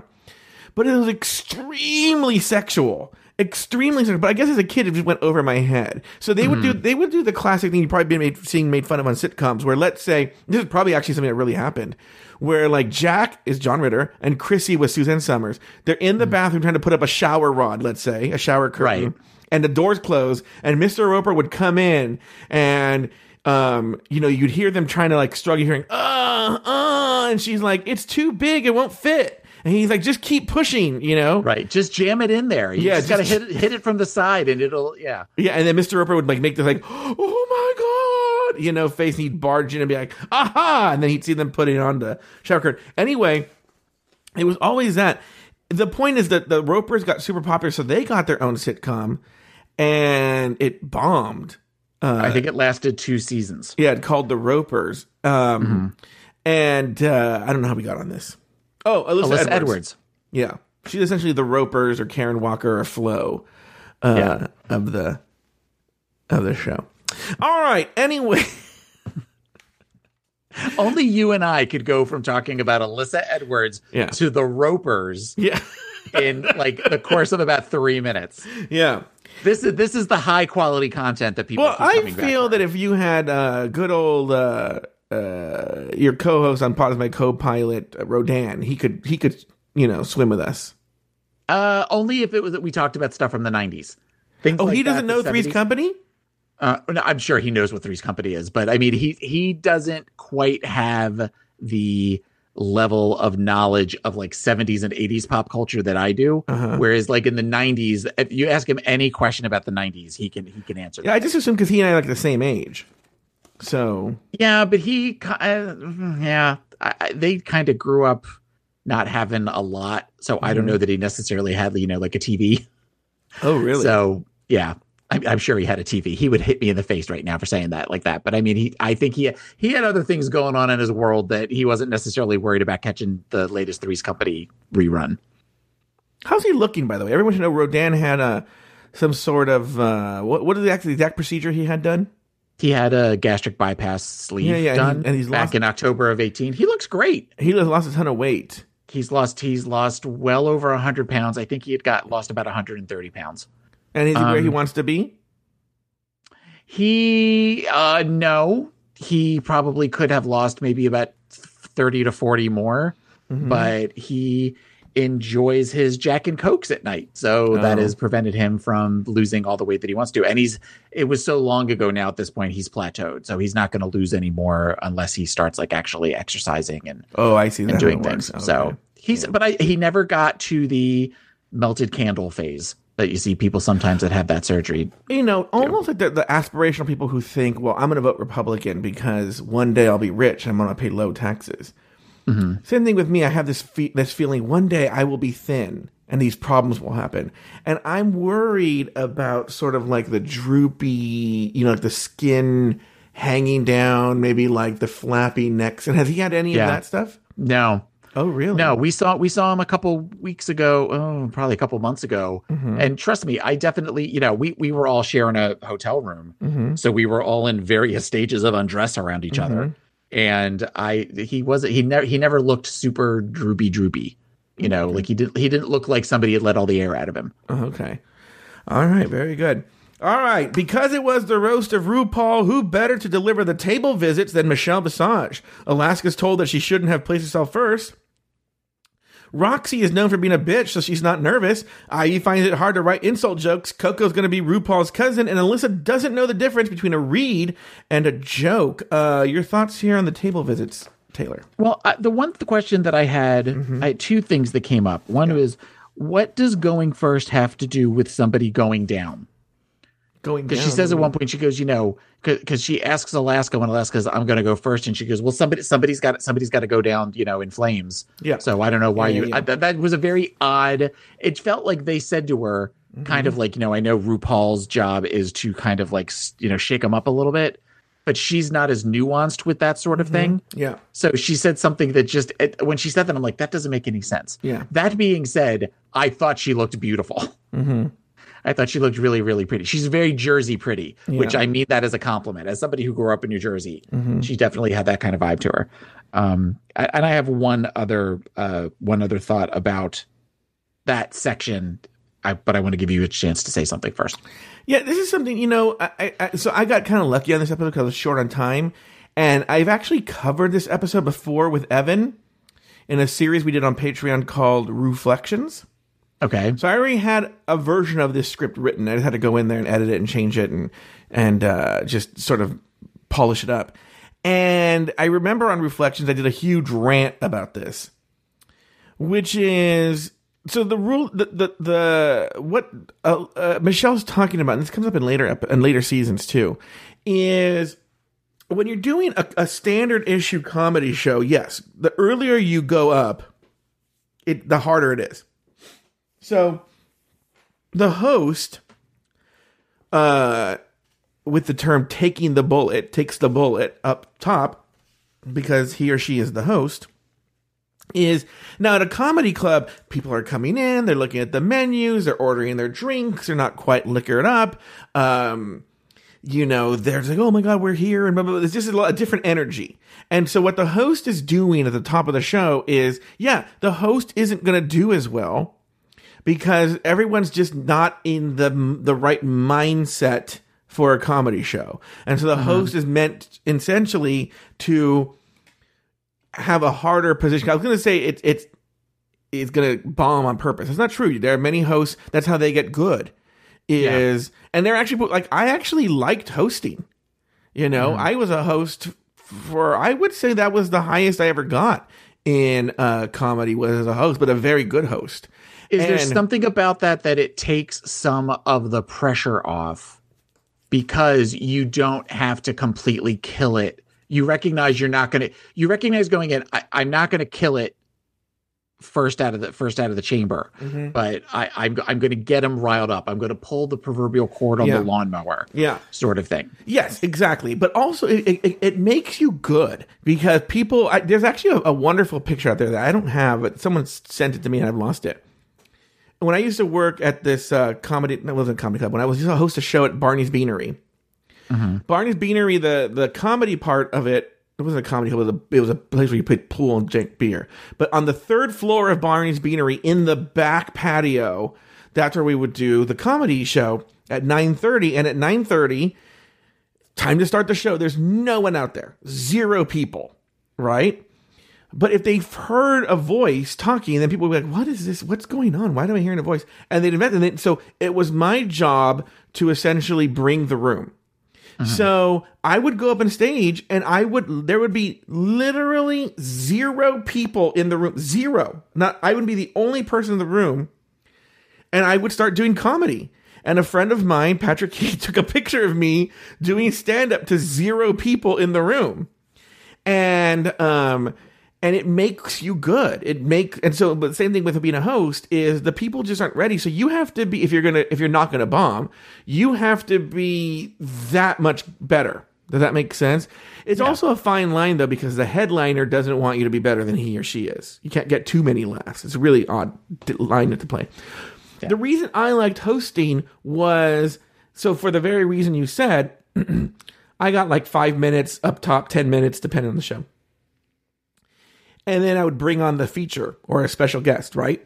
But it was extremely sexual. Extremely sexual, but I guess as a kid it just went over my head. So they would do the classic thing you've probably been made fun of on sitcoms, where let's say this is probably actually something that really happened, where like Jack is John Ritter and Chrissy was Suzanne Summers. They're in the bathroom trying to put up a shower rod, let's say a shower curtain, right, and the doors close, and Mr. Roper would come in, and you'd hear them trying to like struggle, hearing and she's like, it's too big, it won't fit. And he's like, just keep pushing, you know? Right. Just jam it in there. You just got to hit it from the side and it'll, yeah. Yeah. And then Mr. Roper would like make this like, oh my God, you know, face. And he'd barge in and be like, aha. And then he'd see them put it on the shower curtain. Anyway, it was always that. The point is that the Ropers got super popular. So they got their own sitcom and it bombed. I think it lasted 2 seasons. Yeah. It called The Ropers. And I don't know how we got on this. Oh, Alyssa Edwards. Yeah. She's essentially the Ropers or Karen Walker or Flo of the show. All right. Anyway. Only you and I could go from talking about Alyssa Edwards to the Ropers in like the course of about 3 minutes. Yeah. This is the high quality content that people keep coming back. Well, I feel that if you had good old your co-host on Pod is my co-pilot, Rodan, he could swim with us. Only if it was that we talked about stuff from the 90s. Things he doesn't know Three's Company? No, I'm sure he knows what Three's Company is, but I mean, he doesn't quite have the level of knowledge of like 70s and 80s pop culture that I do. Whereas like in the 90s, if you ask him any question about the 90s, he can answer that. Yeah, I just assume because he and I are like the same age. So yeah, but he they kind of grew up not having a lot, so I don't know that he necessarily had, you know, like a TV. Oh, really? So yeah, I'm sure he had a TV. He would hit me in the face right now for saying that like that. But I mean, I think he had other things going on in his world that he wasn't necessarily worried about catching the latest Three's Company rerun. How's he looking, by the way? Everyone should know Rodan had some sort of what is the exact procedure he had done? He had a gastric bypass sleeve done, and he's back in October of 2018. He looks great. He lost a ton of weight. He's lost well over 100 pounds. I think he had lost about 130 pounds. And is he where he wants to be? He probably could have lost maybe about 30 to 40 more, but he enjoys his Jack and Cokes at night. So that has prevented him from losing all the weight that he wants to. And it was so long ago now at this point, he's plateaued. So he's not going to lose any more unless he starts like actually exercising and doing things. Okay. So he never got to the melted candle phase that you see people sometimes that have that surgery. You know, almost like the aspirational people who think, well, I'm going to vote Republican because one day I'll be rich and I'm going to pay low taxes. Mm-hmm. Same thing with me. I have this feeling one day I will be thin and these problems will happen. And I'm worried about sort of like the droopy, you know, like the skin hanging down, maybe like the flappy necks. And has he had any of that stuff? No. Oh, really? No, we saw him a couple weeks ago, probably a couple months ago. Mm-hmm. And trust me, I definitely, you know, we were all sharing a hotel room. Mm-hmm. So we were all in various stages of undress around each other. And he never looked super droopy, you know, like he didn't look like somebody had let all the air out of him. Okay. All right. Very good. All right. Because it was the roast of RuPaul, who better to deliver the table visits than Michelle Visage? Alaska's told that she shouldn't have placed herself first. Roxy is known for being a bitch, so she's not nervous. IE finds it hard to write insult jokes. Coco's going to be RuPaul's cousin, and Alyssa doesn't know the difference between a read and a joke. Your thoughts here on the table visits, Taylor? Well, the question that I had, I had two things that came up. One was, what does going first have to do with somebody going down? Because she says at one point, she goes, you know, because she asks Alaska when Alaska's, I'm going to go first, and she goes, well, somebody's got to go down, you know, in flames. Yeah. So I don't know why that was a very odd. It felt like they said to her, kind of like, you know, I know RuPaul's job is to kind of like, you know, shake them up a little bit, but she's not as nuanced with that sort of thing. Yeah. So she said something that just when she said that, I'm like, that doesn't make any sense. Yeah. That being said, I thought she looked beautiful. Mm-hmm. I thought she looked really, really pretty. She's very Jersey pretty, which I mean that as a compliment. As somebody who grew up in New Jersey, she definitely had that kind of vibe to her. And I have one other thought about that section, but I want to give you a chance to say something first. Yeah, this is something, you know, so I got kind of lucky on this episode because I was short on time. And I've actually covered this episode before with Evan in a series we did on Patreon called Reflections. Okay. So I already had a version of this script written. I just had to go in there and edit it and change it and just sort of polish it up. And I remember on Reflections, I did a huge rant about this, which is, so the rule, what Michelle's talking about, and this comes up in later seasons too, is when you're doing a standard issue comedy show, yes, the earlier you go up, the harder it is. So the host, with the term taking the bullet, takes the bullet up top because he or she is the host, is now at a comedy club, people are coming in, they're looking at the menus, they're ordering their drinks, they're not quite liquored up. You know, they're like, oh my God, we're here. And blah, blah, blah. It's just a different energy. And so what the host is doing at the top of the show is, the host isn't going to do as well, because everyone's just not in the right mindset for a comedy show. And so the host is meant essentially to have a harder position. I was going to say it's going to bomb on purpose. It's not true. There are many hosts. That's how they get good is, and they're actually like, I actually liked hosting, you know, I was a host for, I would say that was the highest I ever got in comedy was as a host, but a very good host. Is there something about that it takes some of the pressure off because you don't have to completely kill it. You recognize you're not going to, you recognize going in, I'm not going to kill it first out of the chamber, mm-hmm. but I'm going to get them riled up. I'm going to pull the proverbial cord on the lawnmower, sort of thing. Yes, exactly. But also it makes you good because people, there's actually a wonderful picture out there that I don't have, but someone sent it to me and I've lost it. When I used to work at this comedy club, when I was used to host a show at Barney's Beanery, mm-hmm. Barney's Beanery, the comedy part of it, it wasn't a comedy club, it was a place where you played pool and drank beer. But on the third floor of Barney's Beanery, in the back patio, that's where we would do the comedy show at 9:30. And at 9:30, time to start the show. There's no one out there. 0 people, right? But if they've heard a voice talking, then people would be like, what is this? What's going on? Why am I hearing a voice? And they'd invent it. So it was my job to essentially bring the room. Uh-huh. So I would go up on stage and there would be literally 0 people in the room. 0. I would be the only person in the room. And I would start doing comedy. And a friend of mine, Patrick Key, took a picture of me doing stand-up to 0 people in the room. And it makes you good. But the same thing with being a host is the people just aren't ready. So you have to be, if you're not gonna bomb, you have to be that much better. Does that make sense? It's also a fine line though, because the headliner doesn't want you to be better than he or she is. You can't get too many laughs. It's a really odd line to play. Yeah. The reason I liked hosting was, so for the very reason you said, I got like 5 minutes up top, 10 minutes, depending on the show. And then I would bring on the feature or a special guest, right?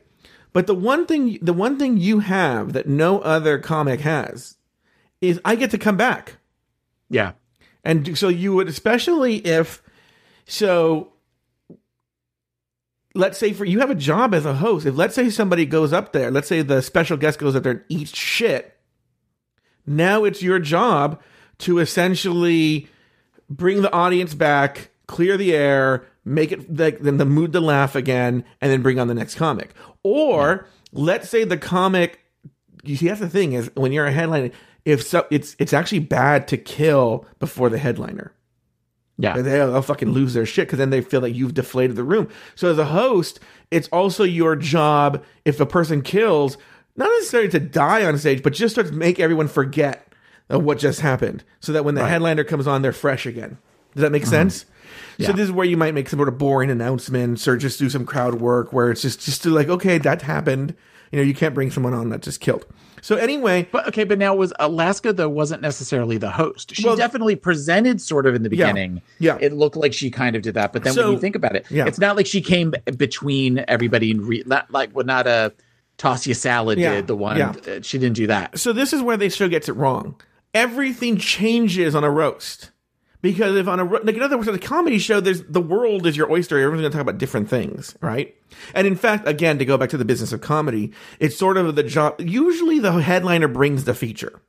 But the one thing you have that no other comic has is I get to come back. Yeah. And so you would, especially let's say you have a job as a host. If let's say somebody goes up there, let's say the special guest goes up there and eats shit. Now it's your job to essentially bring the audience back, clear the air, make it then the mood to laugh again, and then bring on the next comic. Or let's say the comic, you see, that's the thing is when you're a headliner, it's actually bad to kill before the headliner. Yeah, they'll fucking lose their shit because then they feel like you've deflated the room. So as a host, it's also your job, if a person kills, not necessarily to die on stage, but just to make everyone forget what just happened, so that when the headliner comes on, they're fresh again. Does that make sense? Yeah. So this is where you might make some sort of boring announcements or just do some crowd work where it's just to like, okay, that happened. You know, you can't bring someone on that just killed. So anyway. But now was Alaska, though, wasn't necessarily the host. She definitely presented sort of in the beginning. Yeah. It looked like she kind of did that. But then when you think about it, it's not like she came between everybody and not a toss you salad did the one. Yeah. She didn't do that. So this is where the show gets it wrong. Everything changes on a roast. Because if on a, like another sort of comedy show, there's the world is your oyster. Everyone's going to talk about different things, right? And in fact, again, to go back to the business of comedy, it's sort of the job. Usually the headliner brings the feature.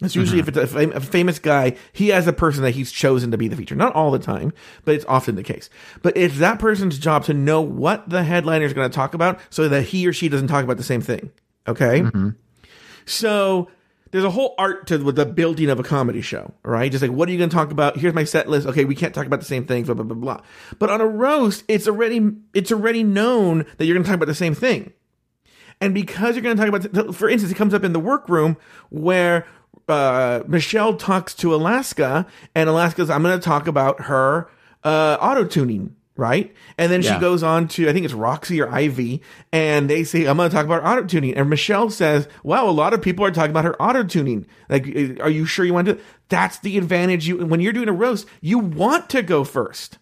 It's usually if it's a famous guy, he has a person that he's chosen to be the feature. Not all the time, but it's often the case. But it's that person's job to know what the headliner is going to talk about so that he or she doesn't talk about the same thing. Okay? Mm-hmm. So there's a whole art to the building of a comedy show, right? Just like, what are you going to talk about? Here's my set list. Okay, we can't talk about the same things, blah, blah, blah, blah. But on a roast, it's already known that you're going to talk about the same thing. And because you're going to talk about, for instance, it comes up in the workroom where Michelle talks to Alaska, and Alaska's, I'm going to talk about her auto-tuning. Right? And then she goes on to, I think it's Roxy or Ivy, and they say, I'm going to talk about auto-tuning. And Michelle says, wow, a lot of people are talking about her auto-tuning. Like, are you sure you want to? That's the advantage. When you're doing a roast, you want to go first.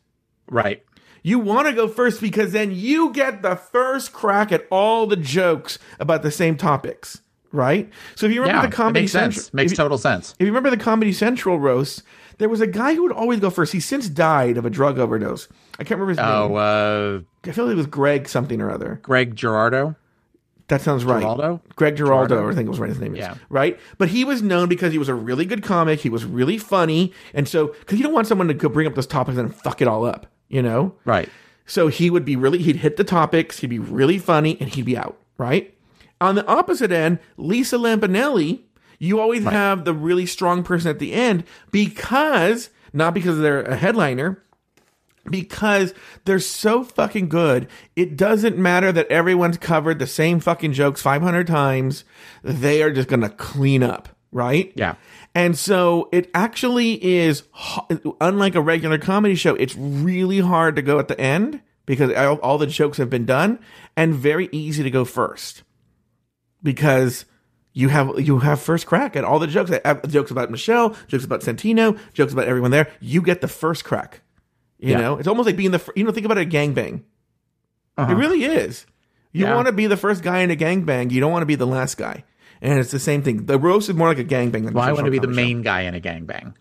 Right. You want to go first because then you get the first crack at all the jokes about the same topics. Right? So if you remember the Comedy Central. Makes total sense. If you remember the Comedy Central roast, there was a guy who would always go first. He's since died of a drug overdose. I can't remember his name. I feel like it was Greg something or other. Greg Giraldo? That sounds right. Giraldo? Greg Giraldo, I think it was right his name is. Right? But he was known because he was a really good comic. He was really funny. And so, because you don't want someone to go bring up those topics and fuck it all up, you know? Right. So he'd hit the topics, he'd be really funny, and he'd be out, right? On the opposite end, Lisa Lampanelli You always have the really strong person at the end because, not because they're a headliner, because they're so fucking good. It doesn't matter that everyone's covered the same fucking jokes 500 times. They are just going to clean up, right? Yeah. And so it actually is, unlike a regular comedy show, it's really hard to go at the end because all the jokes have been done, and very easy to go first because you have first crack at all the jokes. Jokes about Michelle, jokes about Santino, jokes about everyone there. You get the first crack. You know, it's almost like being think about a gangbang. It really is. You want to be the first guy in a gangbang. You don't want to be the last guy. And it's the same thing. The roast is more like a gangbang than I want to be the main guy in a gangbang.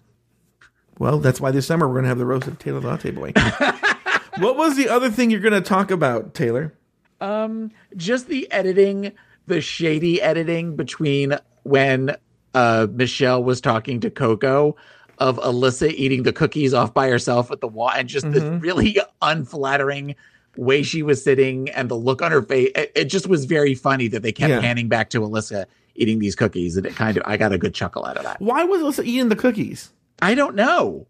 Well, that's why this summer we're going to have the roast of Taylor the Latte Boy. What was the other thing you're going to talk about, Taylor? Just the editing, the shady editing between when Michelle was talking to Coco of Alyssa eating the cookies off by herself at the wall, and just the really unflattering way she was sitting and the look on her face. It just was very funny that they kept panning back to Alyssa eating these cookies, and I got a good chuckle out of that. Why was Alyssa eating the cookies? I don't know.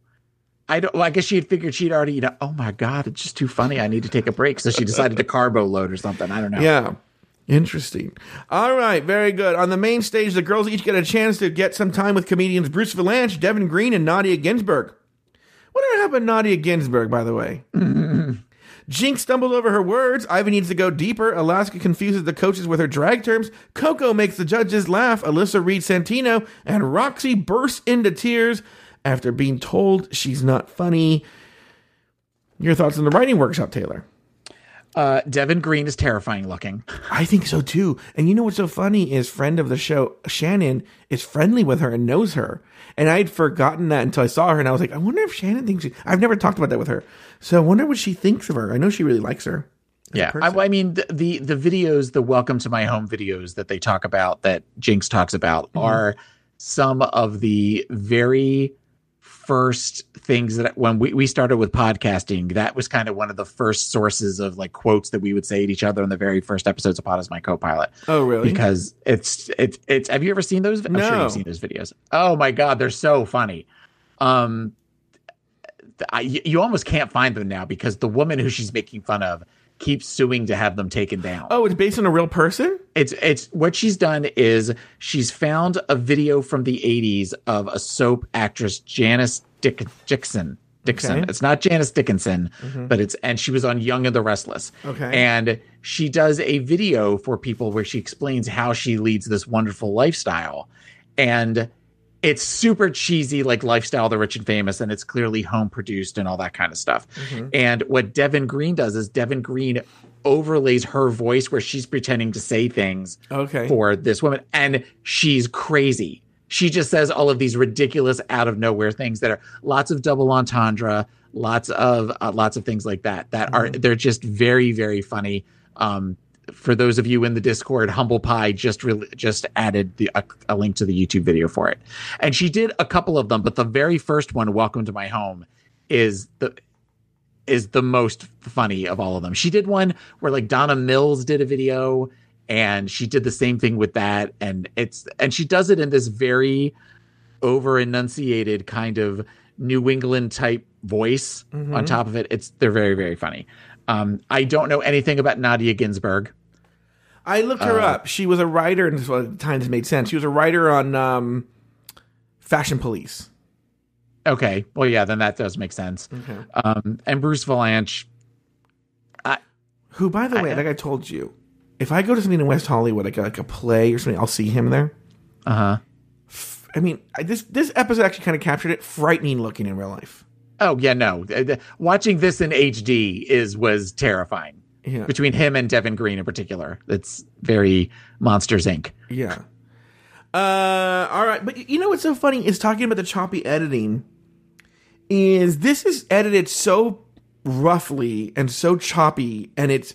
Well, I guess she had figured she'd already eaten. Oh my God, it's just too funny. I need to take a break. So she decided to carbo load or something. I don't know. Yeah. Interesting. All right. Very good. On the main stage, the girls each get a chance to get some time with comedians Bruce Vilanch, Devin Green, and Nadia Ginsburg. Whatever happened to Nadia Ginsburg, by the way? Jinx stumbled over her words. Ivy needs to go deeper. Alaska confuses the coaches with her drag terms. Coco makes the judges laugh. Alyssa reads Santino. And Roxy bursts into tears after being told she's not funny. Your thoughts on the writing workshop, Taylor? Devin Green is terrifying looking. I think so, too. And you know what's so funny is friend of the show, Shannon, is friendly with her and knows her. And I'd forgotten that until I saw her, and I was like, I wonder if Shannon thinks I've never talked about that with her. So I wonder what she thinks of her. I know she really likes her. Yeah. I mean, the videos, the Welcome to My Home videos that they talk about, that Jinx talks about, are some of the very first things that when we started with podcasting, that was kind of one of the first sources of like quotes that we would say at each other in the very first episodes of Pod Is My Co-Pilot. Oh, really? Because it's have you ever seen those? No. I'm sure you've seen those videos. Oh my God, they're so funny. You almost can't find them now because the woman who she's making fun of keeps suing to have them taken down. Oh, it's based on a real person? It's what she's done is she's found a video from the 80s of a soap actress, Janice Dixon. Okay. It's not Janice Dickinson, but and she was on Young and the Restless. Okay. And she does a video for people where she explains how she leads this wonderful lifestyle. And it's super cheesy, like Lifestyle of the Rich and Famous, and it's clearly home produced and all that kind of stuff. And what Devin Green does is Devin Green overlays her voice where she's pretending to say things for this woman, and she's crazy. She just says all of these ridiculous, out of nowhere things that are lots of double entendre, lots of things like that. That they're just very, very funny. For those of you in the Discord, Humble Pie just added a link to the YouTube video for it. And she did a couple of them, but the very first one, Welcome to My Home, is the most funny of all of them. She did one where like Donna Mills did a video, and she did the same thing with that. And she does it in this very over-enunciated kind of New England type voice on top of it. They're very, very funny. I don't know anything about Nadia Ginsburg. I looked her up. She was a writer, and at times made sense. She was a writer on Fashion Police. Okay. Well, yeah, then that does make sense. And Bruce Vilanch. Who, by the way, like I told you, if I go to something in West Hollywood, like a play or something, I'll see him there. I mean, this episode actually kind of captured it. Frightening looking in real life. Oh, yeah, no. Watching this in HD was terrifying. Yeah. Between him and Devin Green in particular. It's very Monsters, Inc. Yeah. All right. But you know what's so funny is talking about the choppy editing is this is edited so roughly and so choppy, and it's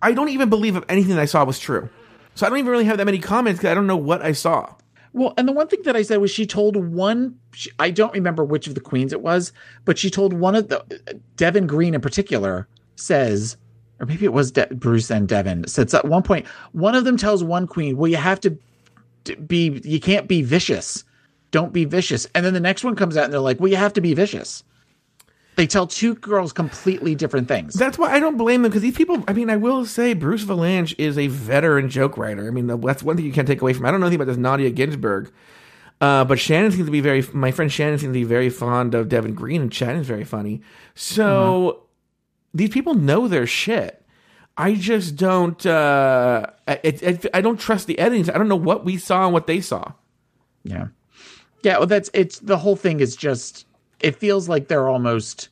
I don't even believe if anything that I saw was true. So I don't even really have that many comments because I don't know what I saw. Well, and the one thing that I said was she told I don't remember which of the queens it was, but she told one of Devin Green in particular says, or maybe it was Bruce and Devin, said at one point, one of them tells one queen, well, you have to be, you can't be vicious. Don't be vicious. And then the next one comes out and they're like, well, you have to be vicious. They tell two girls completely different things. That's why I don't blame them, because these people, I mean, I will say Bruce Vilanch is a veteran joke writer. I mean, that's one thing you can't take away from. I don't know anything about this Nadia Ginsburg, but Shannon seems to be very, my friend Shannon seems to be very fond of Devin Green, and Shannon's very funny. So these people know their shit. I just don't, I don't trust the editing. I don't know what we saw and what they saw. Yeah. Yeah, well, that's, it's, the whole thing is just, it feels like they're almost,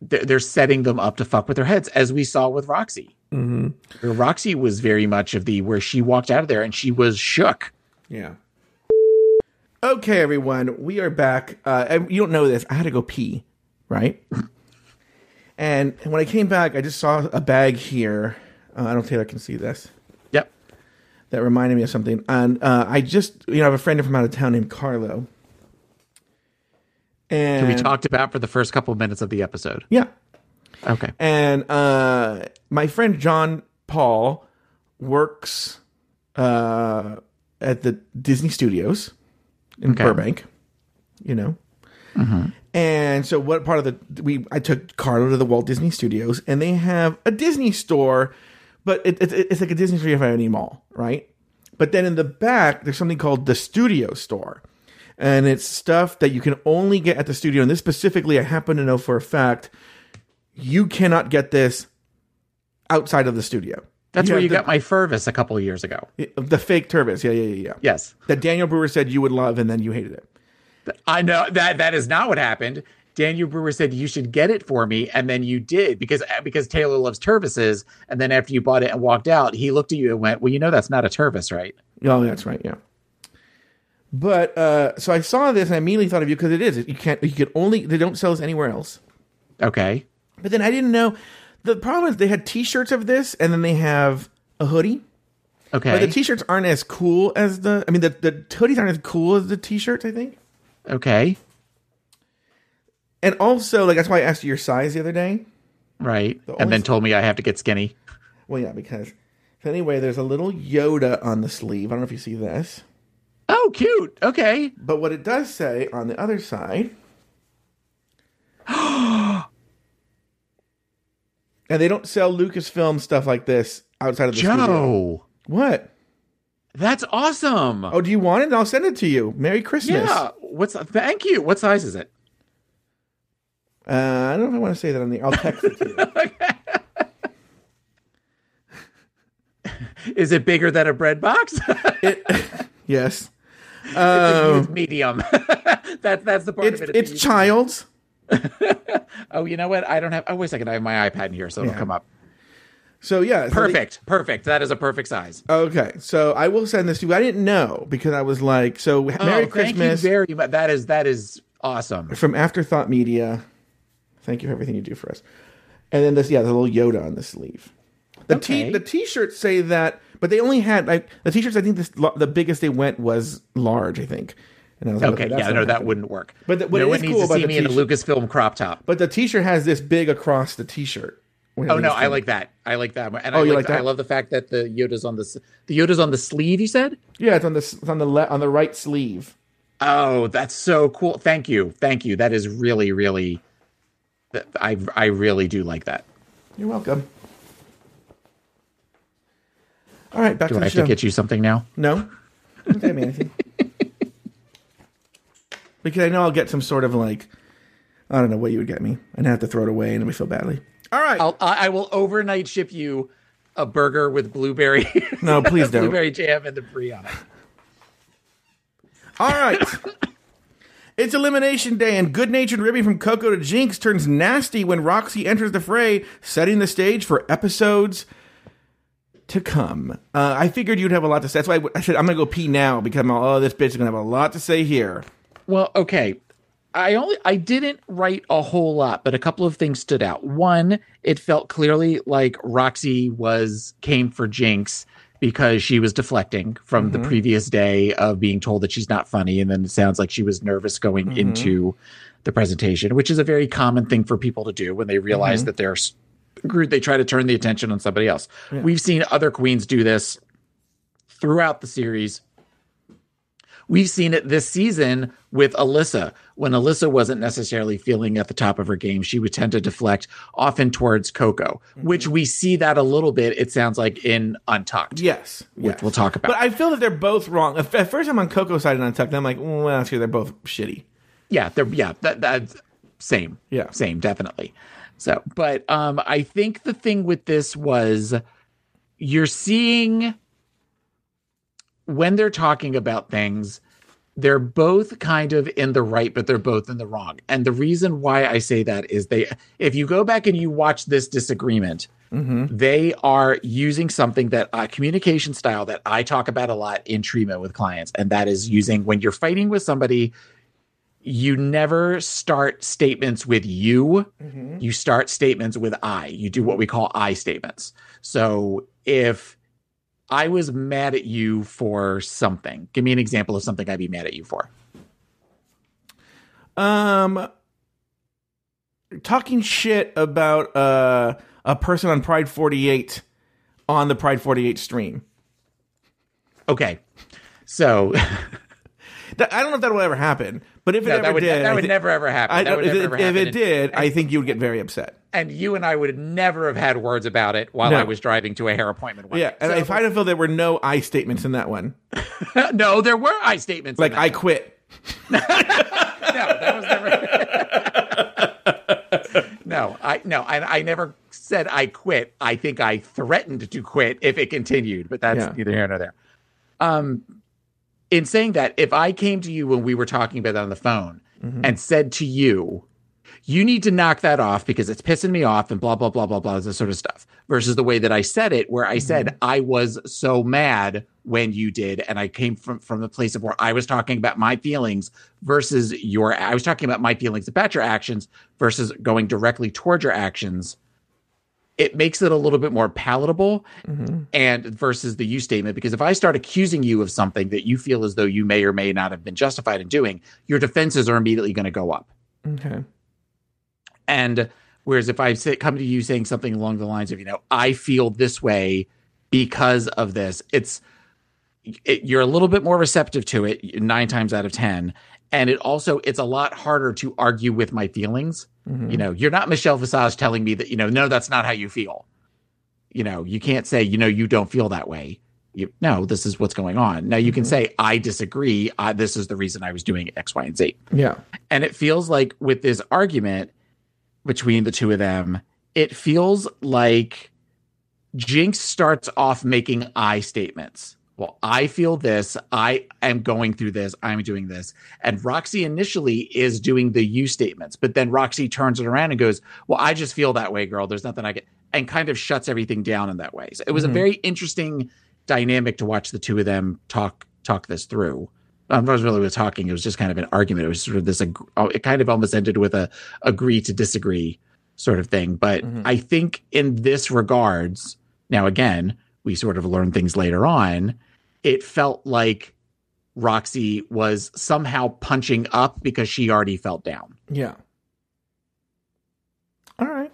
they're setting them up to fuck with their heads, as we saw with Roxy. Mm-hmm. Roxy was very much of the, where she walked out of there and she was shook. Yeah. Okay, everyone, we are back. You don't know this. I had to go pee, right? And when I came back, I just saw a bag here. I don't think I can see this. That reminded me of something. And I just, I have a friend from out of town named Carlo. And who we talked about for the first couple of minutes of the episode. Yeah. Okay. And my friend John Paul works at the Disney Studios in Burbank, And so what part of the, I took Carlo to the Walt Disney Studios, and they have a Disney store. But it's like a Disney store at any mall, right? But then in the back, there's something called the Studio Store. And it's stuff that you can only get at the studio. And this specifically, I happen to know for a fact, you cannot get this outside of the studio. That's where you got my Furvis a couple of years ago. The fake Turvis. Yeah. Yes. That Daniel Brewer said you would love, and then you hated it. I know. That is not what happened. Daniel Brewer said, you should get it for me. And then you did, because Taylor loves Turvises. And then after you bought it and walked out, he looked at you and went, well, that's not a Turvis, right? Oh, that's right. Yeah. But so I saw this and I immediately thought of you, because it is. They don't sell this anywhere else. Okay. But then I didn't know. The problem is they had T-shirts of this, and then they have a hoodie. Okay. But the T-shirts aren't as cool as the hoodies aren't as cool as the T-shirts, I think. Okay. And also, that's why I asked you your size the other day. Right. And then told me I have to get skinny. Well, yeah, because... So anyway, there's a little Yoda on the sleeve. I don't know if you see this. Oh, cute. Okay. But what it does say on the other side... And they don't sell Lucasfilm stuff like this outside of the studio. What? That's awesome. Oh, do you want it? I'll send it to you. Merry Christmas. Yeah. Thank you. What size is it? I don't know if I want to say that on the... I'll text it to you. Is it bigger than a bread box? Yes. It's a medium. That's the part of it. It's child's. Oh, you know what? I don't have... Oh, wait a second. I have my iPad in here, so it'll come up. So, yeah. Perfect. That is a perfect size. Okay. So, I will send this to you. I didn't know, because I was like... So, Merry Christmas. Thank you very much. That is awesome. From Afterthought Media... Thank you for everything you do for us. And then this, the little Yoda on the sleeve. The T-shirts say that, but they only had the T-shirts. I think the biggest they went was large. I think. And I was like, that wouldn't work. But no one needs to see me in a Lucasfilm crop top. But the T-shirt has this big across the T-shirt. Oh no, I like that. I like that one. And you like that? I love the fact that the Yoda's on the Yoda's on the sleeve. You said? Yeah, it's on the right sleeve. Oh, that's so cool. Thank you. That is really, really. I really do like that. You're welcome. All right, back to the show. Do I have to get you something now? No. Don't get me anything. Because I know I'll get some sort of I don't know what you would get me. And I have to throw it away and we feel badly. All right. I will overnight ship you a burger with blueberry. No, please don't. Blueberry jam and the brie on it. All right. It's Elimination Day, and good-natured ribbing from Coco to Jinx turns nasty when Roxy enters the fray, setting the stage for episodes to come. I figured you'd have a lot to say. That's why I said I'm going to go pee now, because this bitch is going to have a lot to say here. Well, okay. I didn't write a whole lot, but a couple of things stood out. One, it felt clearly like Roxy came for Jinx, because she was deflecting from the previous day of being told that she's not funny. And then it sounds like she was nervous going into the presentation, which is a very common thing for people to do when they realize that they're screwed. They try to turn the attention on somebody else. Yeah. We've seen other queens do this throughout the series. We've seen it this season with Alyssa. When Alyssa wasn't necessarily feeling at the top of her game, she would tend to deflect often towards Coco, which we see that a little bit, it sounds like, in Untucked. Yes. Which we'll talk about. But I feel that they're both wrong. At first, I'm on Coco's side in Untucked, and I'm like, well, actually, they're both shitty. Yeah. That's same. Yeah. Same, definitely. So, but I think the thing with this was you're seeing... when they're talking about things, they're both kind of in the right, but they're both in the wrong. And the reason why I say that is if you go back and you watch this disagreement, they are using something that communication style that I talk about a lot in treatment with clients. And that is using, when you're fighting with somebody, you never start statements with you. You start statements with I. You do what we call I statements. So if I was mad at you for something, give me an example of something I'd be mad at you for. Talking shit about a person on Pride 48 on the Pride 48 stream. Okay, so I don't know if that will ever happen, but if it never ever happened. If it did, I think you would get very upset. And you and I would never have had words about it while I was driving to a hair appointment one day. And I didn't feel there were no I statements in that one. No, there were I statements. Like, I quit. No, that was never... I never said I quit. I think I threatened to quit if it continued, but that's neither here nor there. In saying that, if I came to you when we were talking about that on the phone and said to you, you need to knock that off because it's pissing me off and blah, blah, blah, blah, blah, this sort of stuff. Versus the way that I said it, where I said, I was so mad when you did. And I came from the place of where I was talking about my feelings versus I was talking about my feelings about your actions versus going directly toward your actions. It makes it a little bit more palatable and versus the you statement, because if I start accusing you of something that you feel as though you may or may not have been justified in doing, your defenses are immediately going to go up. Okay. And whereas if I come to you saying something along the lines of, I feel this way because of this, you're a little bit more receptive to it 9 times out of 10. And it's a lot harder to argue with my feelings. You're not Michelle Visage telling me that, no, that's not how you feel. You can't say, you don't feel that way. No, this is what's going on. Now you can say, I disagree. This is the reason I was doing X, Y, and Z. Yeah. And it feels like with this argument between the two of them, it feels like Jinx starts off making I statements. Well, I feel this. I am going through this. I'm doing this. And Roxy initially is doing the you statements, but then Roxy turns it around and goes, well, I just feel that way, girl. There's nothing I can, and kind of shuts everything down in that way. So it was a very interesting dynamic to watch the two of them talk this through. I wasn't really talking. It was just kind of an argument. It was sort of this, it kind of almost ended with a agree to disagree sort of thing. But I think in this regards, now again, we sort of learn things later on. It felt like Roxy was somehow punching up because she already felt down. Yeah. All right.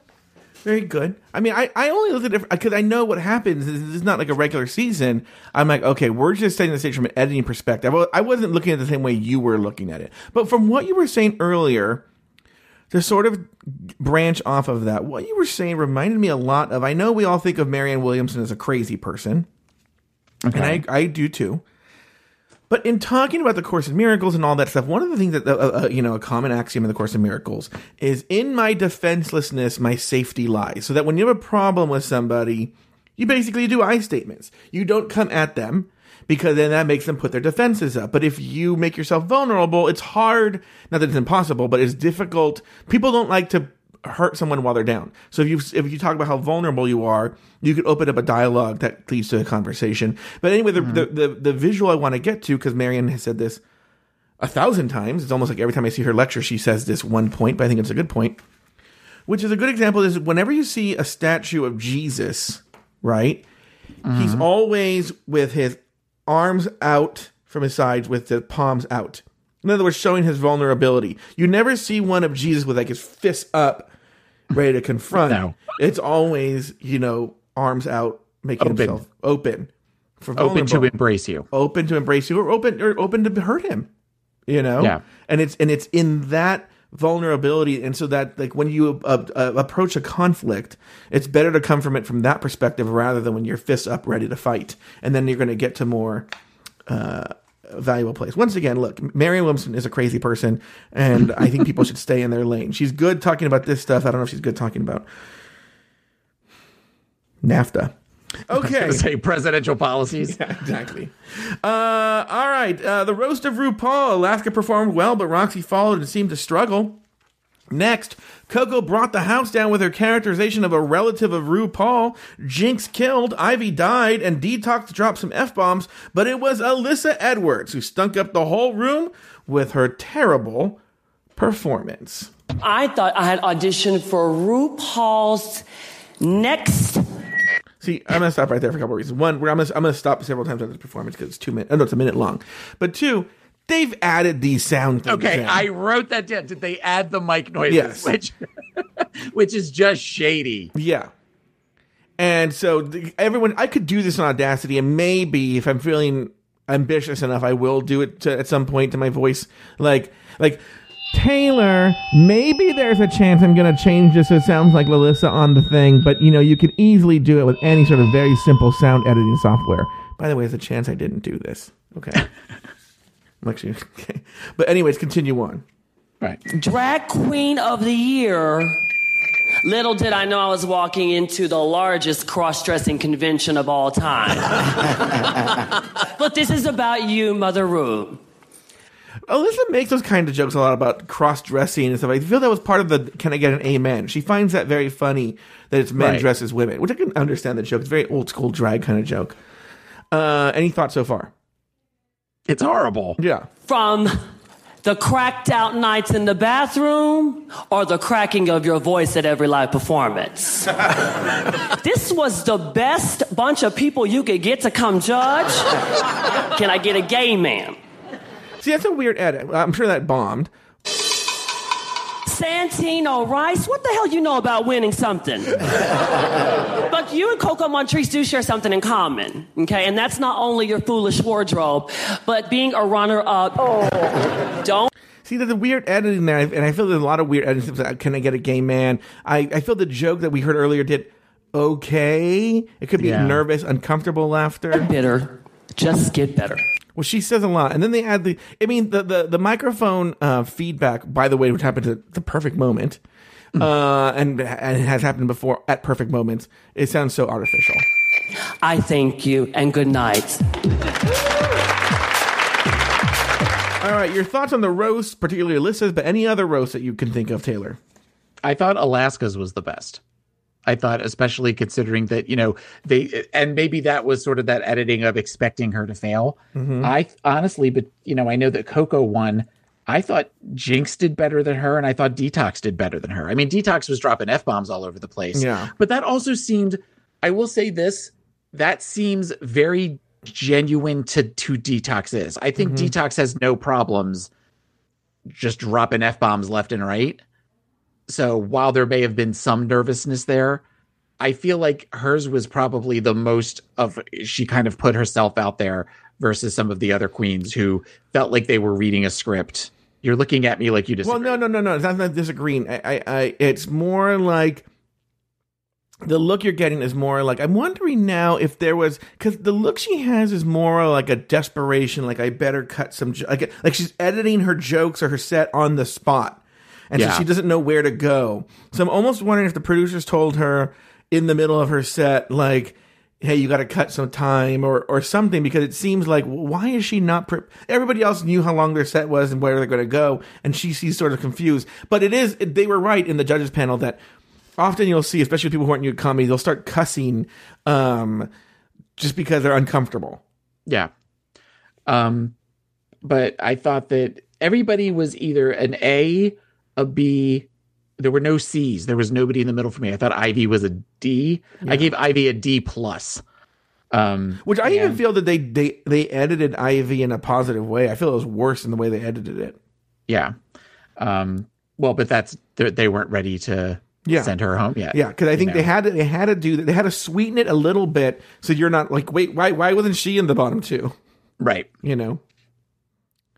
Very good. I mean, I only look at it because I know what happens. This is not like a regular season. I'm like, okay, we're just setting the stage from an editing perspective. I wasn't looking at it the same way you were looking at it. But from what you were saying earlier, to sort of branch off of that, what you were saying reminded me a lot of, I know we all think of Marianne Williamson as a crazy person. Okay. And I do too. But in talking about the Course in Miracles and all that stuff, one of the things that, a common axiom in the Course in Miracles is, in my defenselessness, my safety lies. So that when you have a problem with somebody, you basically do I statements. You don't come at them, because then that makes them put their defenses up. But if you make yourself vulnerable, it's hard. Not that it's impossible, but it's difficult. People don't like to hurt someone while they're down. So if you talk about how vulnerable you are, you could open up a dialogue that leads to a conversation. But anyway, the visual I want to get to, because Marianne has said this 1,000 times. It's almost like every time I see her lecture, she says this one point, but I think it's a good point, which is a good example is whenever you see a statue of Jesus, right? He's always with his arms out from his sides with the palms out. In other words, showing his vulnerability. You never see one of Jesus with like his fists up, ready to confront. No. It's always, arms out, making himself open. Open to embrace you. Open to embrace you, or open to hurt him. You know? Yeah. And it's in that vulnerability, and so that, like, when you approach a conflict, it's better to come from it from that perspective rather than when you're fists up ready to fight, and then you're going to get to more valuable place. Once again, look, Marianne Williamson is a crazy person, and I think people should stay in their lane. She's good talking about this stuff. I don't know if she's good talking about NAFTA. Okay. I was going to say presidential policies. Yeah, exactly. All right. The roast of RuPaul. Alaska performed well, but Roxy followed and seemed to struggle. Next, Coco brought the house down with her characterization of a relative of RuPaul. Jinx killed, Ivy died, and Detox dropped some F-bombs, but it was Alyssa Edwards who stunk up the whole room with her terrible performance. I thought I had auditioned for RuPaul's Next... See, I'm going to stop right there for a couple of reasons. One, I'm going to stop several times on this performance because it's 2 minutes. Oh, no, it's a minute long. But two, they've added these sound things. Okay, in. I wrote that down. Did they add the mic noises? Yes. Which is just shady. Yeah. And so everyone, I could do this on Audacity, and maybe if I'm feeling ambitious enough, I will do it at some point to my voice. Like Taylor, maybe there's a chance I'm going to change this so it sounds like Lalissa on the thing, but, you know, you could easily do it with any sort of very simple sound editing software. By the way, there's a chance I didn't do this. Okay. Actually, okay. But anyways, continue on. Right. Drag Queen of the Year. Little did I know I was walking into the largest cross-dressing convention of all time. But this is about you, Mother Rue. Alyssa makes those kind of jokes a lot about cross-dressing and stuff. I feel that was part of the "Can I get an amen?" She finds that very funny that it's men dressed as women, which I can understand the joke. It's a very old-school drag kind of joke. Any thoughts so far? It's horrible. Yeah. From the cracked-out nights in the bathroom or the cracking of your voice at every live performance. This was the best bunch of people you could get to come judge. Can I get a gay man? See, that's a weird edit. I'm sure that bombed. Santino Rice, what the hell you know about winning something? But you and Coco Montrese do share something in common, okay? And that's not only your foolish wardrobe, but being a runner-up. Oh. Don't. See, there's a weird editing there, and I feel there's a lot of weird editing. Can I get a gay man? I feel the joke that we heard earlier did okay. It could be nervous, uncomfortable laughter. Get bitter. Just get better. Well, she says a lot, and then they add the. I mean, the microphone feedback, by the way, which happened at the perfect moment, and it has happened before at perfect moments. It sounds so artificial. I thank you, and good night. All right, your thoughts on the roast, particularly Alyssa's, but any other roast that you can think of, Taylor? I thought Alaska's was the best. I thought, especially considering that, you know, maybe that was sort of that editing of expecting her to fail. Mm-hmm. I honestly, but, you know, I know that Coco won. I thought Jinx did better than her, and I thought Detox did better than her. I mean, Detox was dropping F-bombs all over the place. Yeah. But that also seemed, I will say this, that seems very genuine to Detox is. I think Detox has no problems just dropping F-bombs left and right. So while there may have been some nervousness there, I feel like hers was probably the most of she kind of put herself out there versus some of the other queens who felt like they were reading a script. You're looking at me like you disagree. Well, no. It's not disagreeing. It's more like the look you're getting is more like I'm wondering now if there was because the look she has is more like a desperation, like I better cut some like she's editing her jokes or her set on the spot. And so she doesn't know where to go. So I'm almost wondering if the producers told her in the middle of her set, like, hey, you got to cut some time or something, because it seems like, why is she not everybody else knew how long their set was and where they're going to go, and she's sort of confused. But they were right in the judges panel that often you'll see, especially people who aren't new to comedy, they'll start cussing just because they're uncomfortable. Yeah. But I thought that everybody was either an A B. There were no C's. There was nobody in the middle for me. I thought Ivy was a D. Yeah. I gave Ivy a D plus. Which I even feel that they edited Ivy in a positive way. I feel it was worse in the way they edited it. Yeah. Well, but they weren't ready to Yeah. Send her home. Yeah. Yeah. Because I think they had to do that. They had to sweeten it a little bit so you're not like, wait, why wasn't she in the bottom two? Right. You know?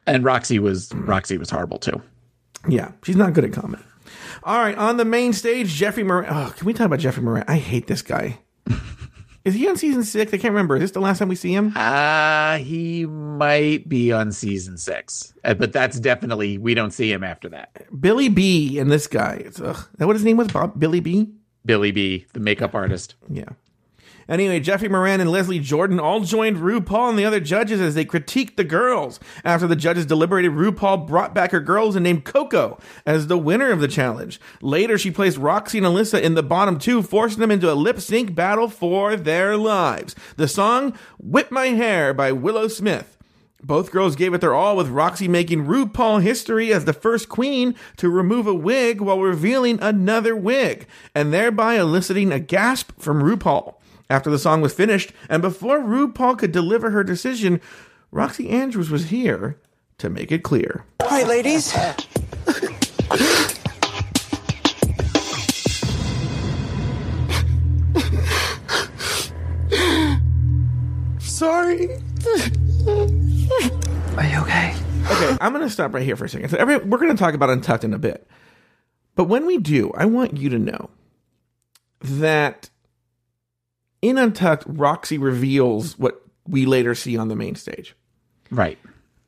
And Roxy was horrible too. Yeah. She's not good at comedy. All right. On the main stage, Jeffrey Morant. Oh, can we talk about Jeffrey Morant? I hate this guy. Is he on season 6? I can't remember. Is this the last time we see him? He might be on season 6. But that's definitely, we don't see him after that. Billy B and this guy. Is that what his name was? Bob? Billy B? Billy B, the makeup artist. Yeah. Anyway, Jeffrey Moran and Leslie Jordan all joined RuPaul and the other judges as they critiqued the girls. After the judges deliberated, RuPaul brought back her girls and named Coco as the winner of the challenge. Later, she placed Roxy and Alyssa in the bottom two, forcing them into a lip-sync battle for their lives. The song, Whip My Hair by Willow Smith. Both girls gave it their all, with Roxy making RuPaul history as the first queen to remove a wig while revealing another wig, and thereby eliciting a gasp from RuPaul. After the song was finished, and before RuPaul could deliver her decision, Roxy Andrews was here to make it clear. All right, ladies. Sorry. Are you okay? Okay, I'm going to stop right here for a second. So we're going to talk about Untucked in a bit. But when we do, I want you to know that in Untucked, Roxy reveals what we later see on the main stage. Right.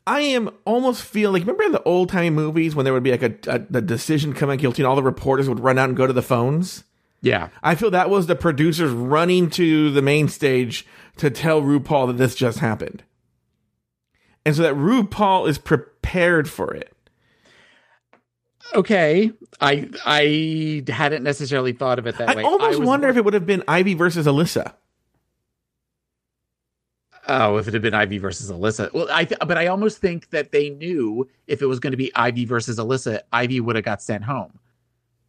I am almost feel like, remember in the old-timey movies when there would be like a decision coming guilty and all the reporters would run out and go to the phones? Yeah. I feel that was the producers running to the main stage to tell RuPaul that this just happened. And so that RuPaul is prepared for it. Okay, I hadn't necessarily thought of it that way. I almost wonder if it would have been Ivy versus Alyssa. Oh, if it had been Ivy versus Alyssa. Well, but I almost think that they knew if it was going to be Ivy versus Alyssa, Ivy would have got sent home.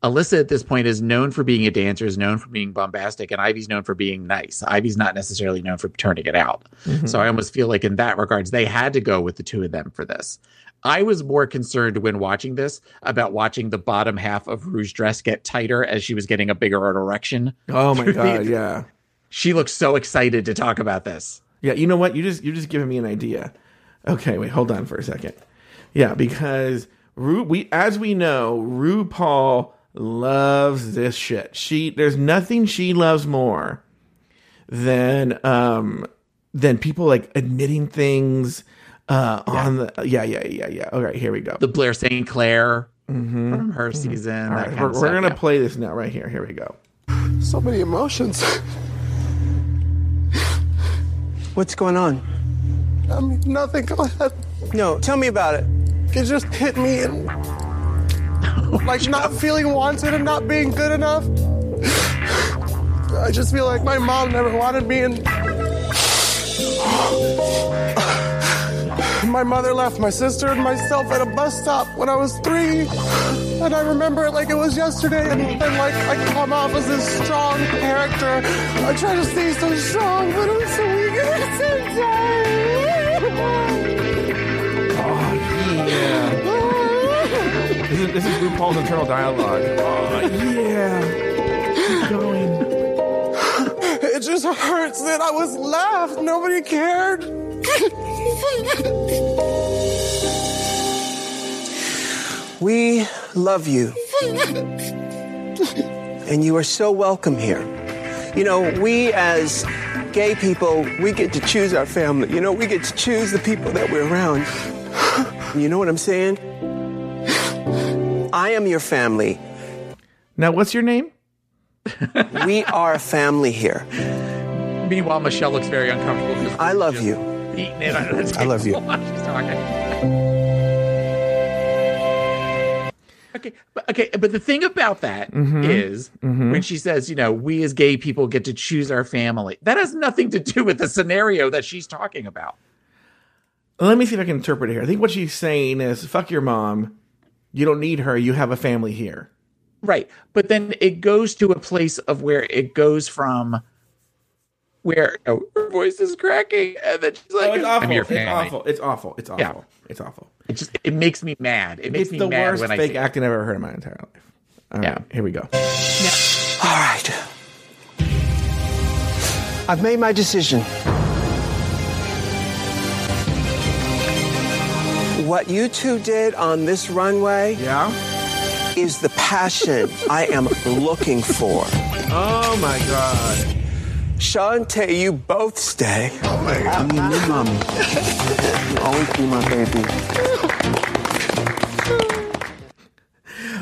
Alyssa at this point is known for being a dancer, is known for being bombastic, and Ivy's known for being nice. Ivy's not necessarily known for turning it out. Mm-hmm. So I almost feel like in that regards, they had to go with the two of them for this. I was more concerned when watching this about watching the bottom half of Rouge's dress get tighter as she was getting a bigger erection. Oh my God, yeah. She looks so excited to talk about this. Yeah, you know what? You're just giving me an idea. Okay, wait, hold on for a second. Yeah, because RuPaul loves this shit. There's nothing she loves more than people like admitting things. All right, here we go. The Blair St. Clair from her season. All right, we're gonna play this now, right here. Here we go. So many emotions. What's going on? I mean, nothing. Go ahead. No, tell me about it. It just hit me, and not feeling wanted and not being good enough. I just feel like my mom never wanted me, and my mother left my sister and myself at a bus stop when I was 3. And I remember it like it was yesterday. And like, I come off as this strong character. I try to stay so strong, but I'm so weak at the same time. Oh, yeah. This is RuPaul's internal dialogue. Oh, yeah. Keep going. It just hurts that I was left. Nobody cared. We love you. And you are so welcome here. You know, we as gay people, we get to choose our family. You know, we get to choose the people that we're around. You know what I'm saying? I am your family. Now, what's your name? We are a family here. Meanwhile, Michelle looks very uncomfortable. I love you. Eating it under the table. I love you. Okay, but the thing about that is when she says, you know, we as gay people get to choose our family, that has nothing to do with the scenario that she's talking about. Let me see if I can interpret it here. I think what she's saying is, fuck your mom. You don't need her. You have a family here. Right. But then it goes to a place of where it goes from where her voice is cracking, and then she's like, "It's awful." Yeah. It's awful. It just makes me mad. It makes me mad. It's the worst fake acting I've ever heard in my entire life. All right, here we go. Yeah. All right. I've made my decision. What you two did on this runway is the passion I am looking for. Oh, my God. Shantae, you both stay. Oh, my God. You need mommy. You always be my baby.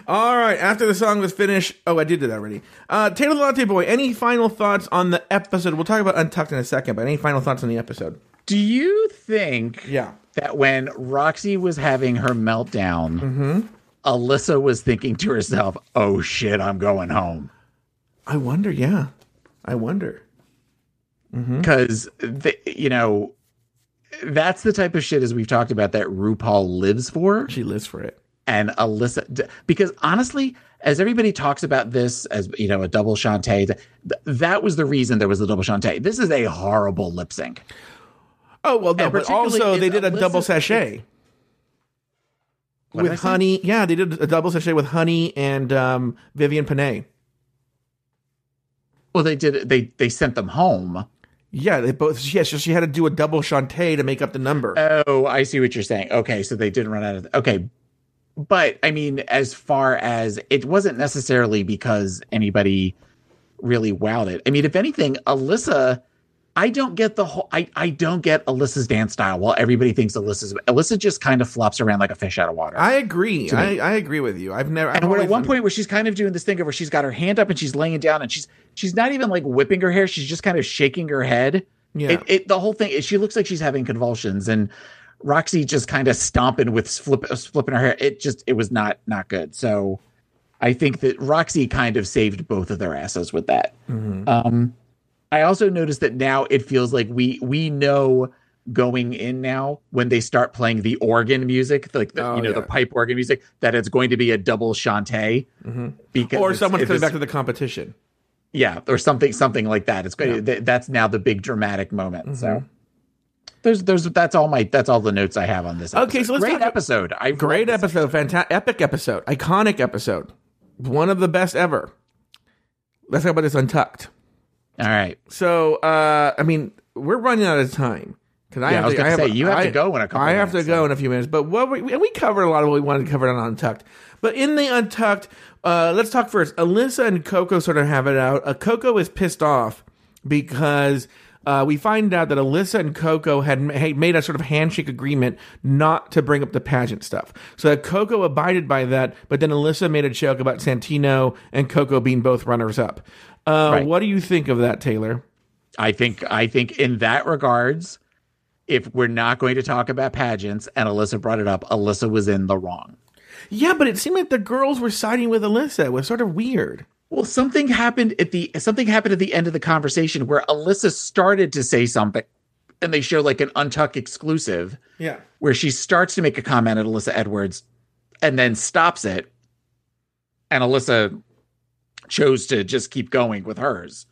All right. After the song was finished. Oh, I did that already. Taylor the Latte Boy, any final thoughts on the episode? We'll talk about Untucked in a second, but any final thoughts on the episode? Do you think... Yeah. That when Roxy was having her meltdown, Alyssa was thinking to herself, oh, shit, I'm going home. I wonder. Yeah, I wonder. Because, you know, that's the type of shit, as we've talked about, that RuPaul lives for. She lives for it. And Alyssa, because honestly, as everybody talks about this as, you know, a double Shantae, that was the reason there was the double Shantae. This is a horrible lip sync. Oh, well, no, but also they did a double sachet with honey. Yeah, they did a double sachet with honey and Vivian Panay. Well, they did. They sent them home. Yeah, they both. Yes, she had to do a double Shantae to make up the number. Oh, I see what you're saying. Okay, so they didn't run out of. Okay, but I mean, as far as it wasn't necessarily because anybody really wowed it. I mean, if anything, Alyssa. I don't get the whole. I don't get Alyssa's dance style. While everybody thinks Alyssa just kind of flops around like a fish out of water. I agree. I agree with you. We're at one point where she's kind of doing this thing where she's got her hand up and she's laying it down and she's not even like whipping her hair. She's just kind of shaking her head. Yeah. The whole thing. She looks like she's having convulsions and Roxy just kind of stomping with flipping her hair. It was not good. So I think that Roxy kind of saved both of their asses with that. I also noticed that now it feels like we know going in now when they start playing the organ music, like the pipe organ music, that it's going to be a double Shantae because or someone coming back to the competition, or something like that. It's going that's now the big dramatic moment. So that's all the notes I have on this. Episode. Okay, so let's epic episode, iconic episode, one of the best ever. Let's talk about this Untucked. All right. So, I mean, we're running out of time. I have to go in a few minutes. But we covered a lot of what we wanted to cover on Untucked. But in the Untucked, let's talk first. Alyssa and Coco sort of have it out. Coco is pissed off because we find out that Alyssa and Coco had made a sort of handshake agreement not to bring up the pageant stuff. So Coco abided by that. But then Alyssa made a joke about Santino and Coco being both runners-up. Right. What do you think of that, Taylor? I think in that regards, if we're not going to talk about pageants, and Alyssa brought it up, Alyssa was in the wrong. Yeah, but it seemed like the girls were siding with Alyssa. It was sort of weird. Well, something happened at the end of the conversation where Alyssa started to say something, and they show like an Untucked exclusive. Yeah, where she starts to make a comment at Alyssa Edwards, and then stops it, and Alyssa chose to just keep going with hers.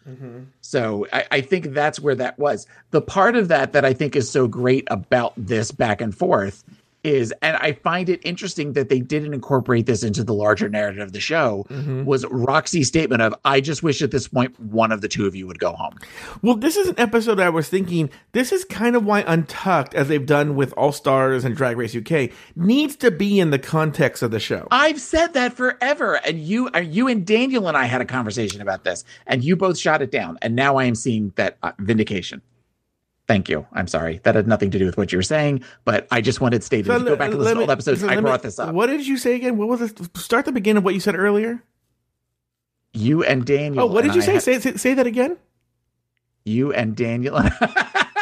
So I think that's where that was. The part of that I think is so great about this back and forth is, and I find it interesting that they didn't incorporate this into the larger narrative of the show, was Roxy's statement of, I just wish at this point one of the two of you would go home. Well, this is an episode I was thinking, this is kind of why Untucked, as they've done with All-Stars and Drag Race UK, needs to be in the context of the show. I've said that forever, and you and Daniel and I had a conversation about this, and you both shot it down, and now I am seeing that vindication. Thank you. I'm sorry. That had nothing to do with what you were saying, but I just wanted stated. If you go back and listen to old episodes, I brought this up. What did you say again? What was it? Start the beginning of what you said earlier. You and Daniel. Oh, what did you say? Say that again. You and Daniel. I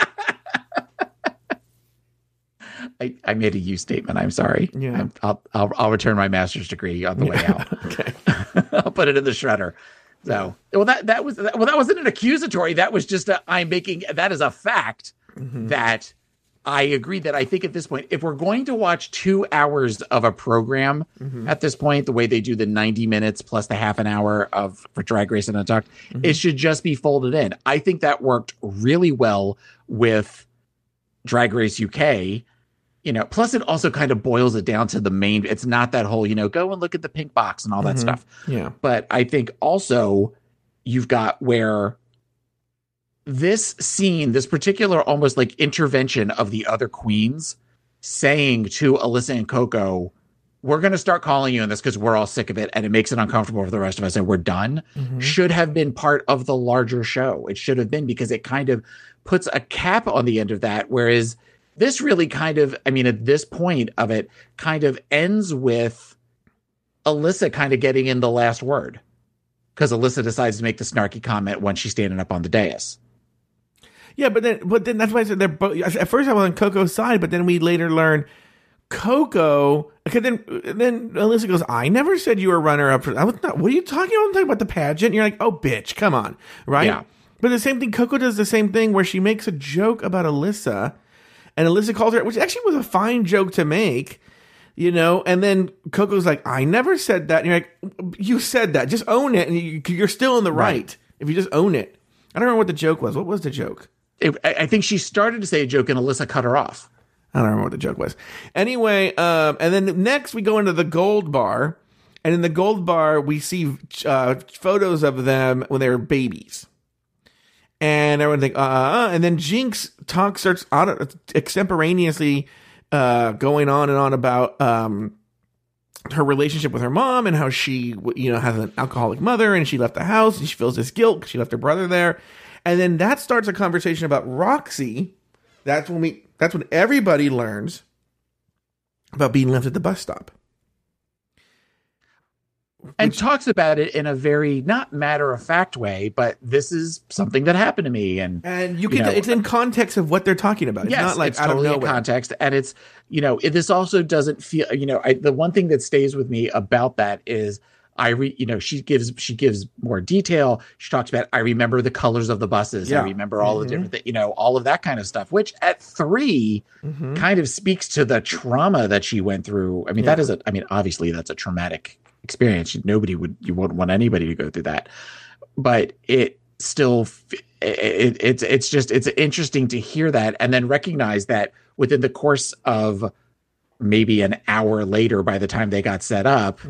made a you statement. I'm sorry. Yeah. I'll return my master's degree on the way out. Okay. I'll put it in the shredder. So, well, that wasn't an accusatory. That was just that is a fact that I agree that I think at this point, if we're going to watch 2 hours of a program at this point, the way they do the 90 minutes plus the half an hour for Drag Race and Untucked, it should just be folded in. I think that worked really well with Drag Race UK. you know, plus it also kind of boils it down to the main. It's not that whole, you know, go and look at the pink box and all that stuff. Yeah. But I think also you've got where this scene, this particular almost like intervention of the other queens saying to Alyssa and Coco, we're going to start calling you in this because we're all sick of it and it makes it uncomfortable for the rest of us and we're done, should have been part of the larger show. It should have been, because it kind of puts a cap on the end of that. Whereas this really kind of, I mean, at this point of it, kind of ends with Alyssa kind of getting in the last word, because Alyssa decides to make the snarky comment when she's standing up on the dais. Yeah, but then that's why I said they're both. At first I was on Coco's side, but then we later learn Coco. Okay, then Alyssa goes, I never said you were runner-up for. I was not. What are you talking about? I'm talking about the pageant. And you're like, oh, bitch, come on, right? Yeah. But the same thing, Coco does the same thing where she makes a joke about Alyssa, and Alyssa calls her, which actually was a fine joke to make, you know. And then Coco's like, I never said that. And you're like, you said that. Just own it, and you're still in the right if you just own it. I don't remember what the joke was. What was the joke? I think she started to say a joke and Alyssa cut her off. I don't remember what the joke was. Anyway, and then next we go into the gold bar. And in the gold bar, we see photos of them when they were babies. And everyone's like, And then Jinx starts extemporaneously going on and on about her relationship with her mom and how she, you know, has an alcoholic mother and she left the house and she feels this guilt because she left her brother there. And then that starts a conversation about Roxy. That's when everybody learns about being left at the bus stop. And talks about it in a very not matter of fact way, but this is something that happened to me. And you can, you know, it's in context of what they're talking about. It's not like it's out totally of nowhere. In context. And it's, you know, this also doesn't feel, you know, the one thing that stays with me about that is, she gives more detail. She talks about, I remember the colors of the buses. Yeah. I remember all the different you know, all of that kind of stuff, which at 3 kind of speaks to the trauma that she went through. I mean, that is obviously that's a traumatic experience. You wouldn't want anybody to go through that, but it still, it's just, it's interesting to hear that. And then recognize that within the course of, maybe an hour later, by the time they got set up,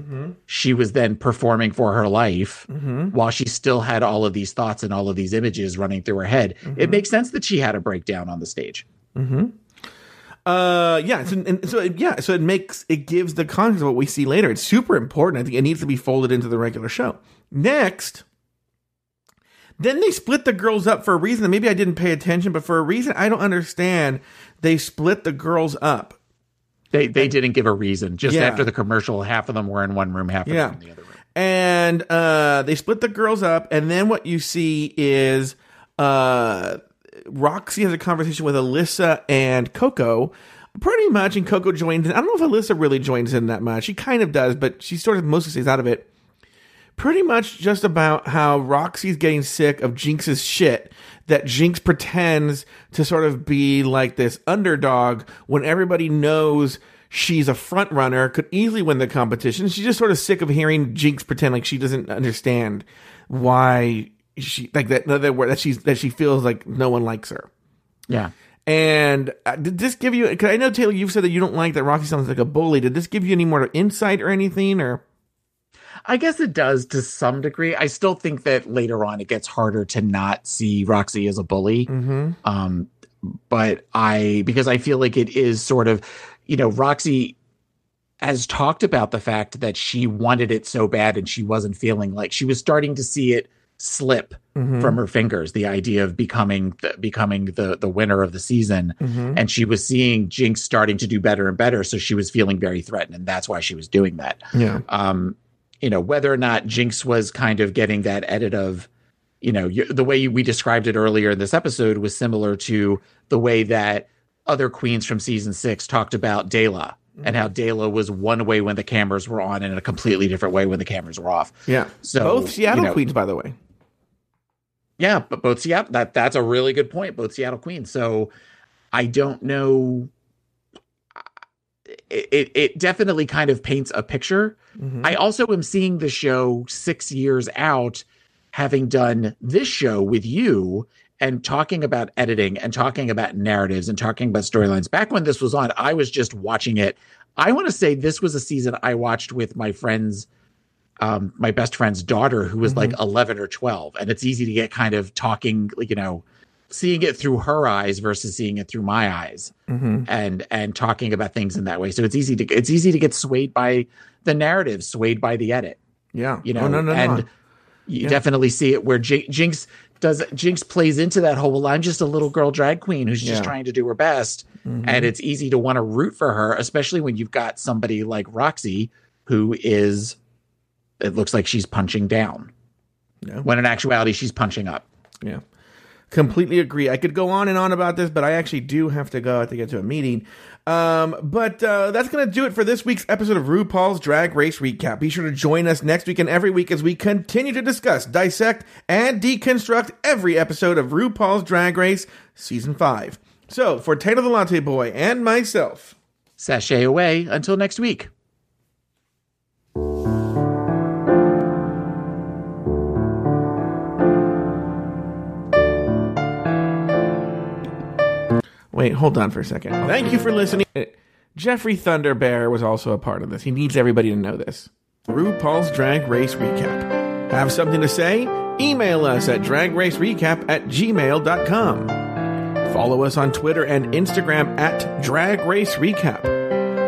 she was then performing for her life while she still had all of these thoughts and all of these images running through her head. It makes sense that she had a breakdown on the stage. So it gives the context of what we see later. It's super important. I think it needs to be folded into the regular show. Next, then they split the girls up for a reason. Maybe I didn't pay attention, but for a reason I don't understand, they split the girls up. They didn't give a reason. Just after the commercial, half of them were in one room, half of them in the other room. And they split the girls up. And then what you see is Roxy has a conversation with Alyssa and Coco, pretty much. And Coco joins in. I don't know if Alyssa really joins in that much. She kind of does, but she sort of mostly stays out of it. Pretty much just about how Roxy's getting sick of Jinx's shit, that Jinx pretends to sort of be like this underdog when everybody knows she's a front runner, could easily win the competition. She's just sort of sick of hearing Jinx pretend like she doesn't understand why she like that she feels like no one likes her. Yeah. And did this give you, because I know, Taylor, you've said that you don't like that Roxy sounds like a bully. Did this give you any more insight or anything, or? I guess it does to some degree. I still think that later on it gets harder to not see Roxy as a bully. But because I feel like it is sort of, you know, Roxy has talked about the fact that she wanted it so bad and she wasn't feeling like she was starting to see it slip from her fingers, the idea of becoming the winner of the season. And she was seeing Jinx starting to do better and better. So she was feeling very threatened, and that's why she was doing that. Yeah. You know, whether or not Jinx was kind of getting that edit of, you know, the way we described it earlier in this episode was similar to the way that other queens from season 6 talked about Dayla and how Dayla was one way when the cameras were on and a completely different way when the cameras were off. Yeah. So both Seattle queens, by the way. Yeah, but both Seattle. That's a really good point. Both Seattle queens. So I don't know. It definitely kind of paints a picture. I also am seeing the show 6 years out, having done this show with you and talking about editing and talking about narratives and talking about storylines. Back when this was on, I was just watching it. I want to say this was a season I watched with my friends, my best friend's daughter, who was like 11 or 12. And it's easy to get kind of talking, you know, seeing it through her eyes versus seeing it through my eyes, and talking about things in that way. So it's easy to get swayed by the narrative, swayed by the edit. Yeah. You know, you definitely see it where Jinx plays into that whole, well, I'm just a little girl drag queen who's just trying to do her best. And it's easy to want to root for her, especially when you've got somebody like Roxy, who is, it looks like she's punching down when in actuality she's punching up. Yeah. Completely agree. I could go on and on about this, but I actually do have to go. I have to get to a meeting. But that's going to do it for this week's episode of RuPaul's Drag Race Recap. Be sure to join us next week and every week as we continue to discuss, dissect, and deconstruct every episode of RuPaul's Drag Race Season 5. So, for Taylor the Latte Boy and myself, sashay away until next week. Wait, hold on for a second. Thank you for listening. Jeffrey Thunderbear was also a part of this. He needs everybody to know this. RuPaul's Drag Race Recap. Have something to say? Email us at dragracerecap@gmail.com. Follow us on Twitter and Instagram at Drag Race Recap.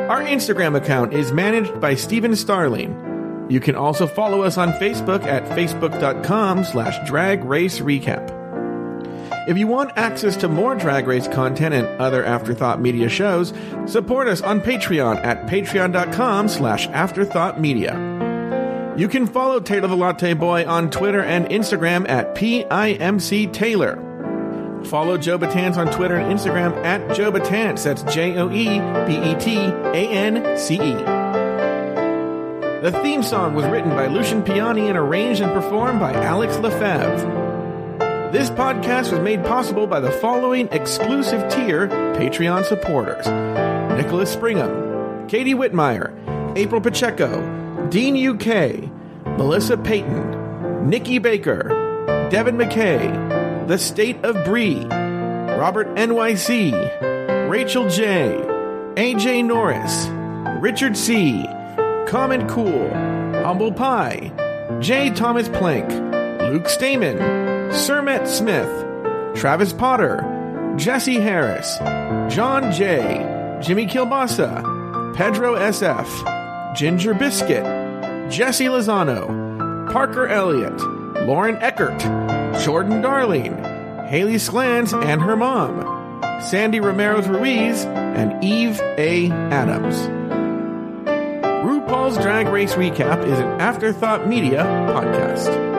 Our Instagram account is managed by Steven Starling. You can also follow us on Facebook at facebook.com/Drag Race Recap. If you want access to more Drag Race content and other Afterthought Media shows, support us on Patreon at patreon.com/Afterthought Media. You can follow Taylor the Latte Boy on Twitter and Instagram at PIMC Taylor. Follow Joe Betance on Twitter and Instagram at Joe Betance. That's JoeBetance. The theme song was written by Lucian Piani and arranged and performed by Alex Lefebvre. This podcast was made possible by the following exclusive tier Patreon supporters: Nicholas Springham, Katie Whitmire, April Pacheco, Dean UK, Melissa Payton, Nikki Baker, Devin McKay, The State of Bree, Robert NYC, Rachel J, AJ Norris, Richard C, Common Cool, Humble Pie, J. Thomas Plank, Luke Stamen, Sermet Smith, Travis Potter, Jesse Harris, John J, Jimmy Kilbasa, Pedro SF, Ginger Biscuit, Jesse Lozano, Parker Elliott, Lauren Eckert, Jordan Darling, Haley Sklans and her mom, Sandy Ramirez Ruiz, and Eve A. Adams. RuPaul's Drag Race Recap is an Afterthought Media podcast.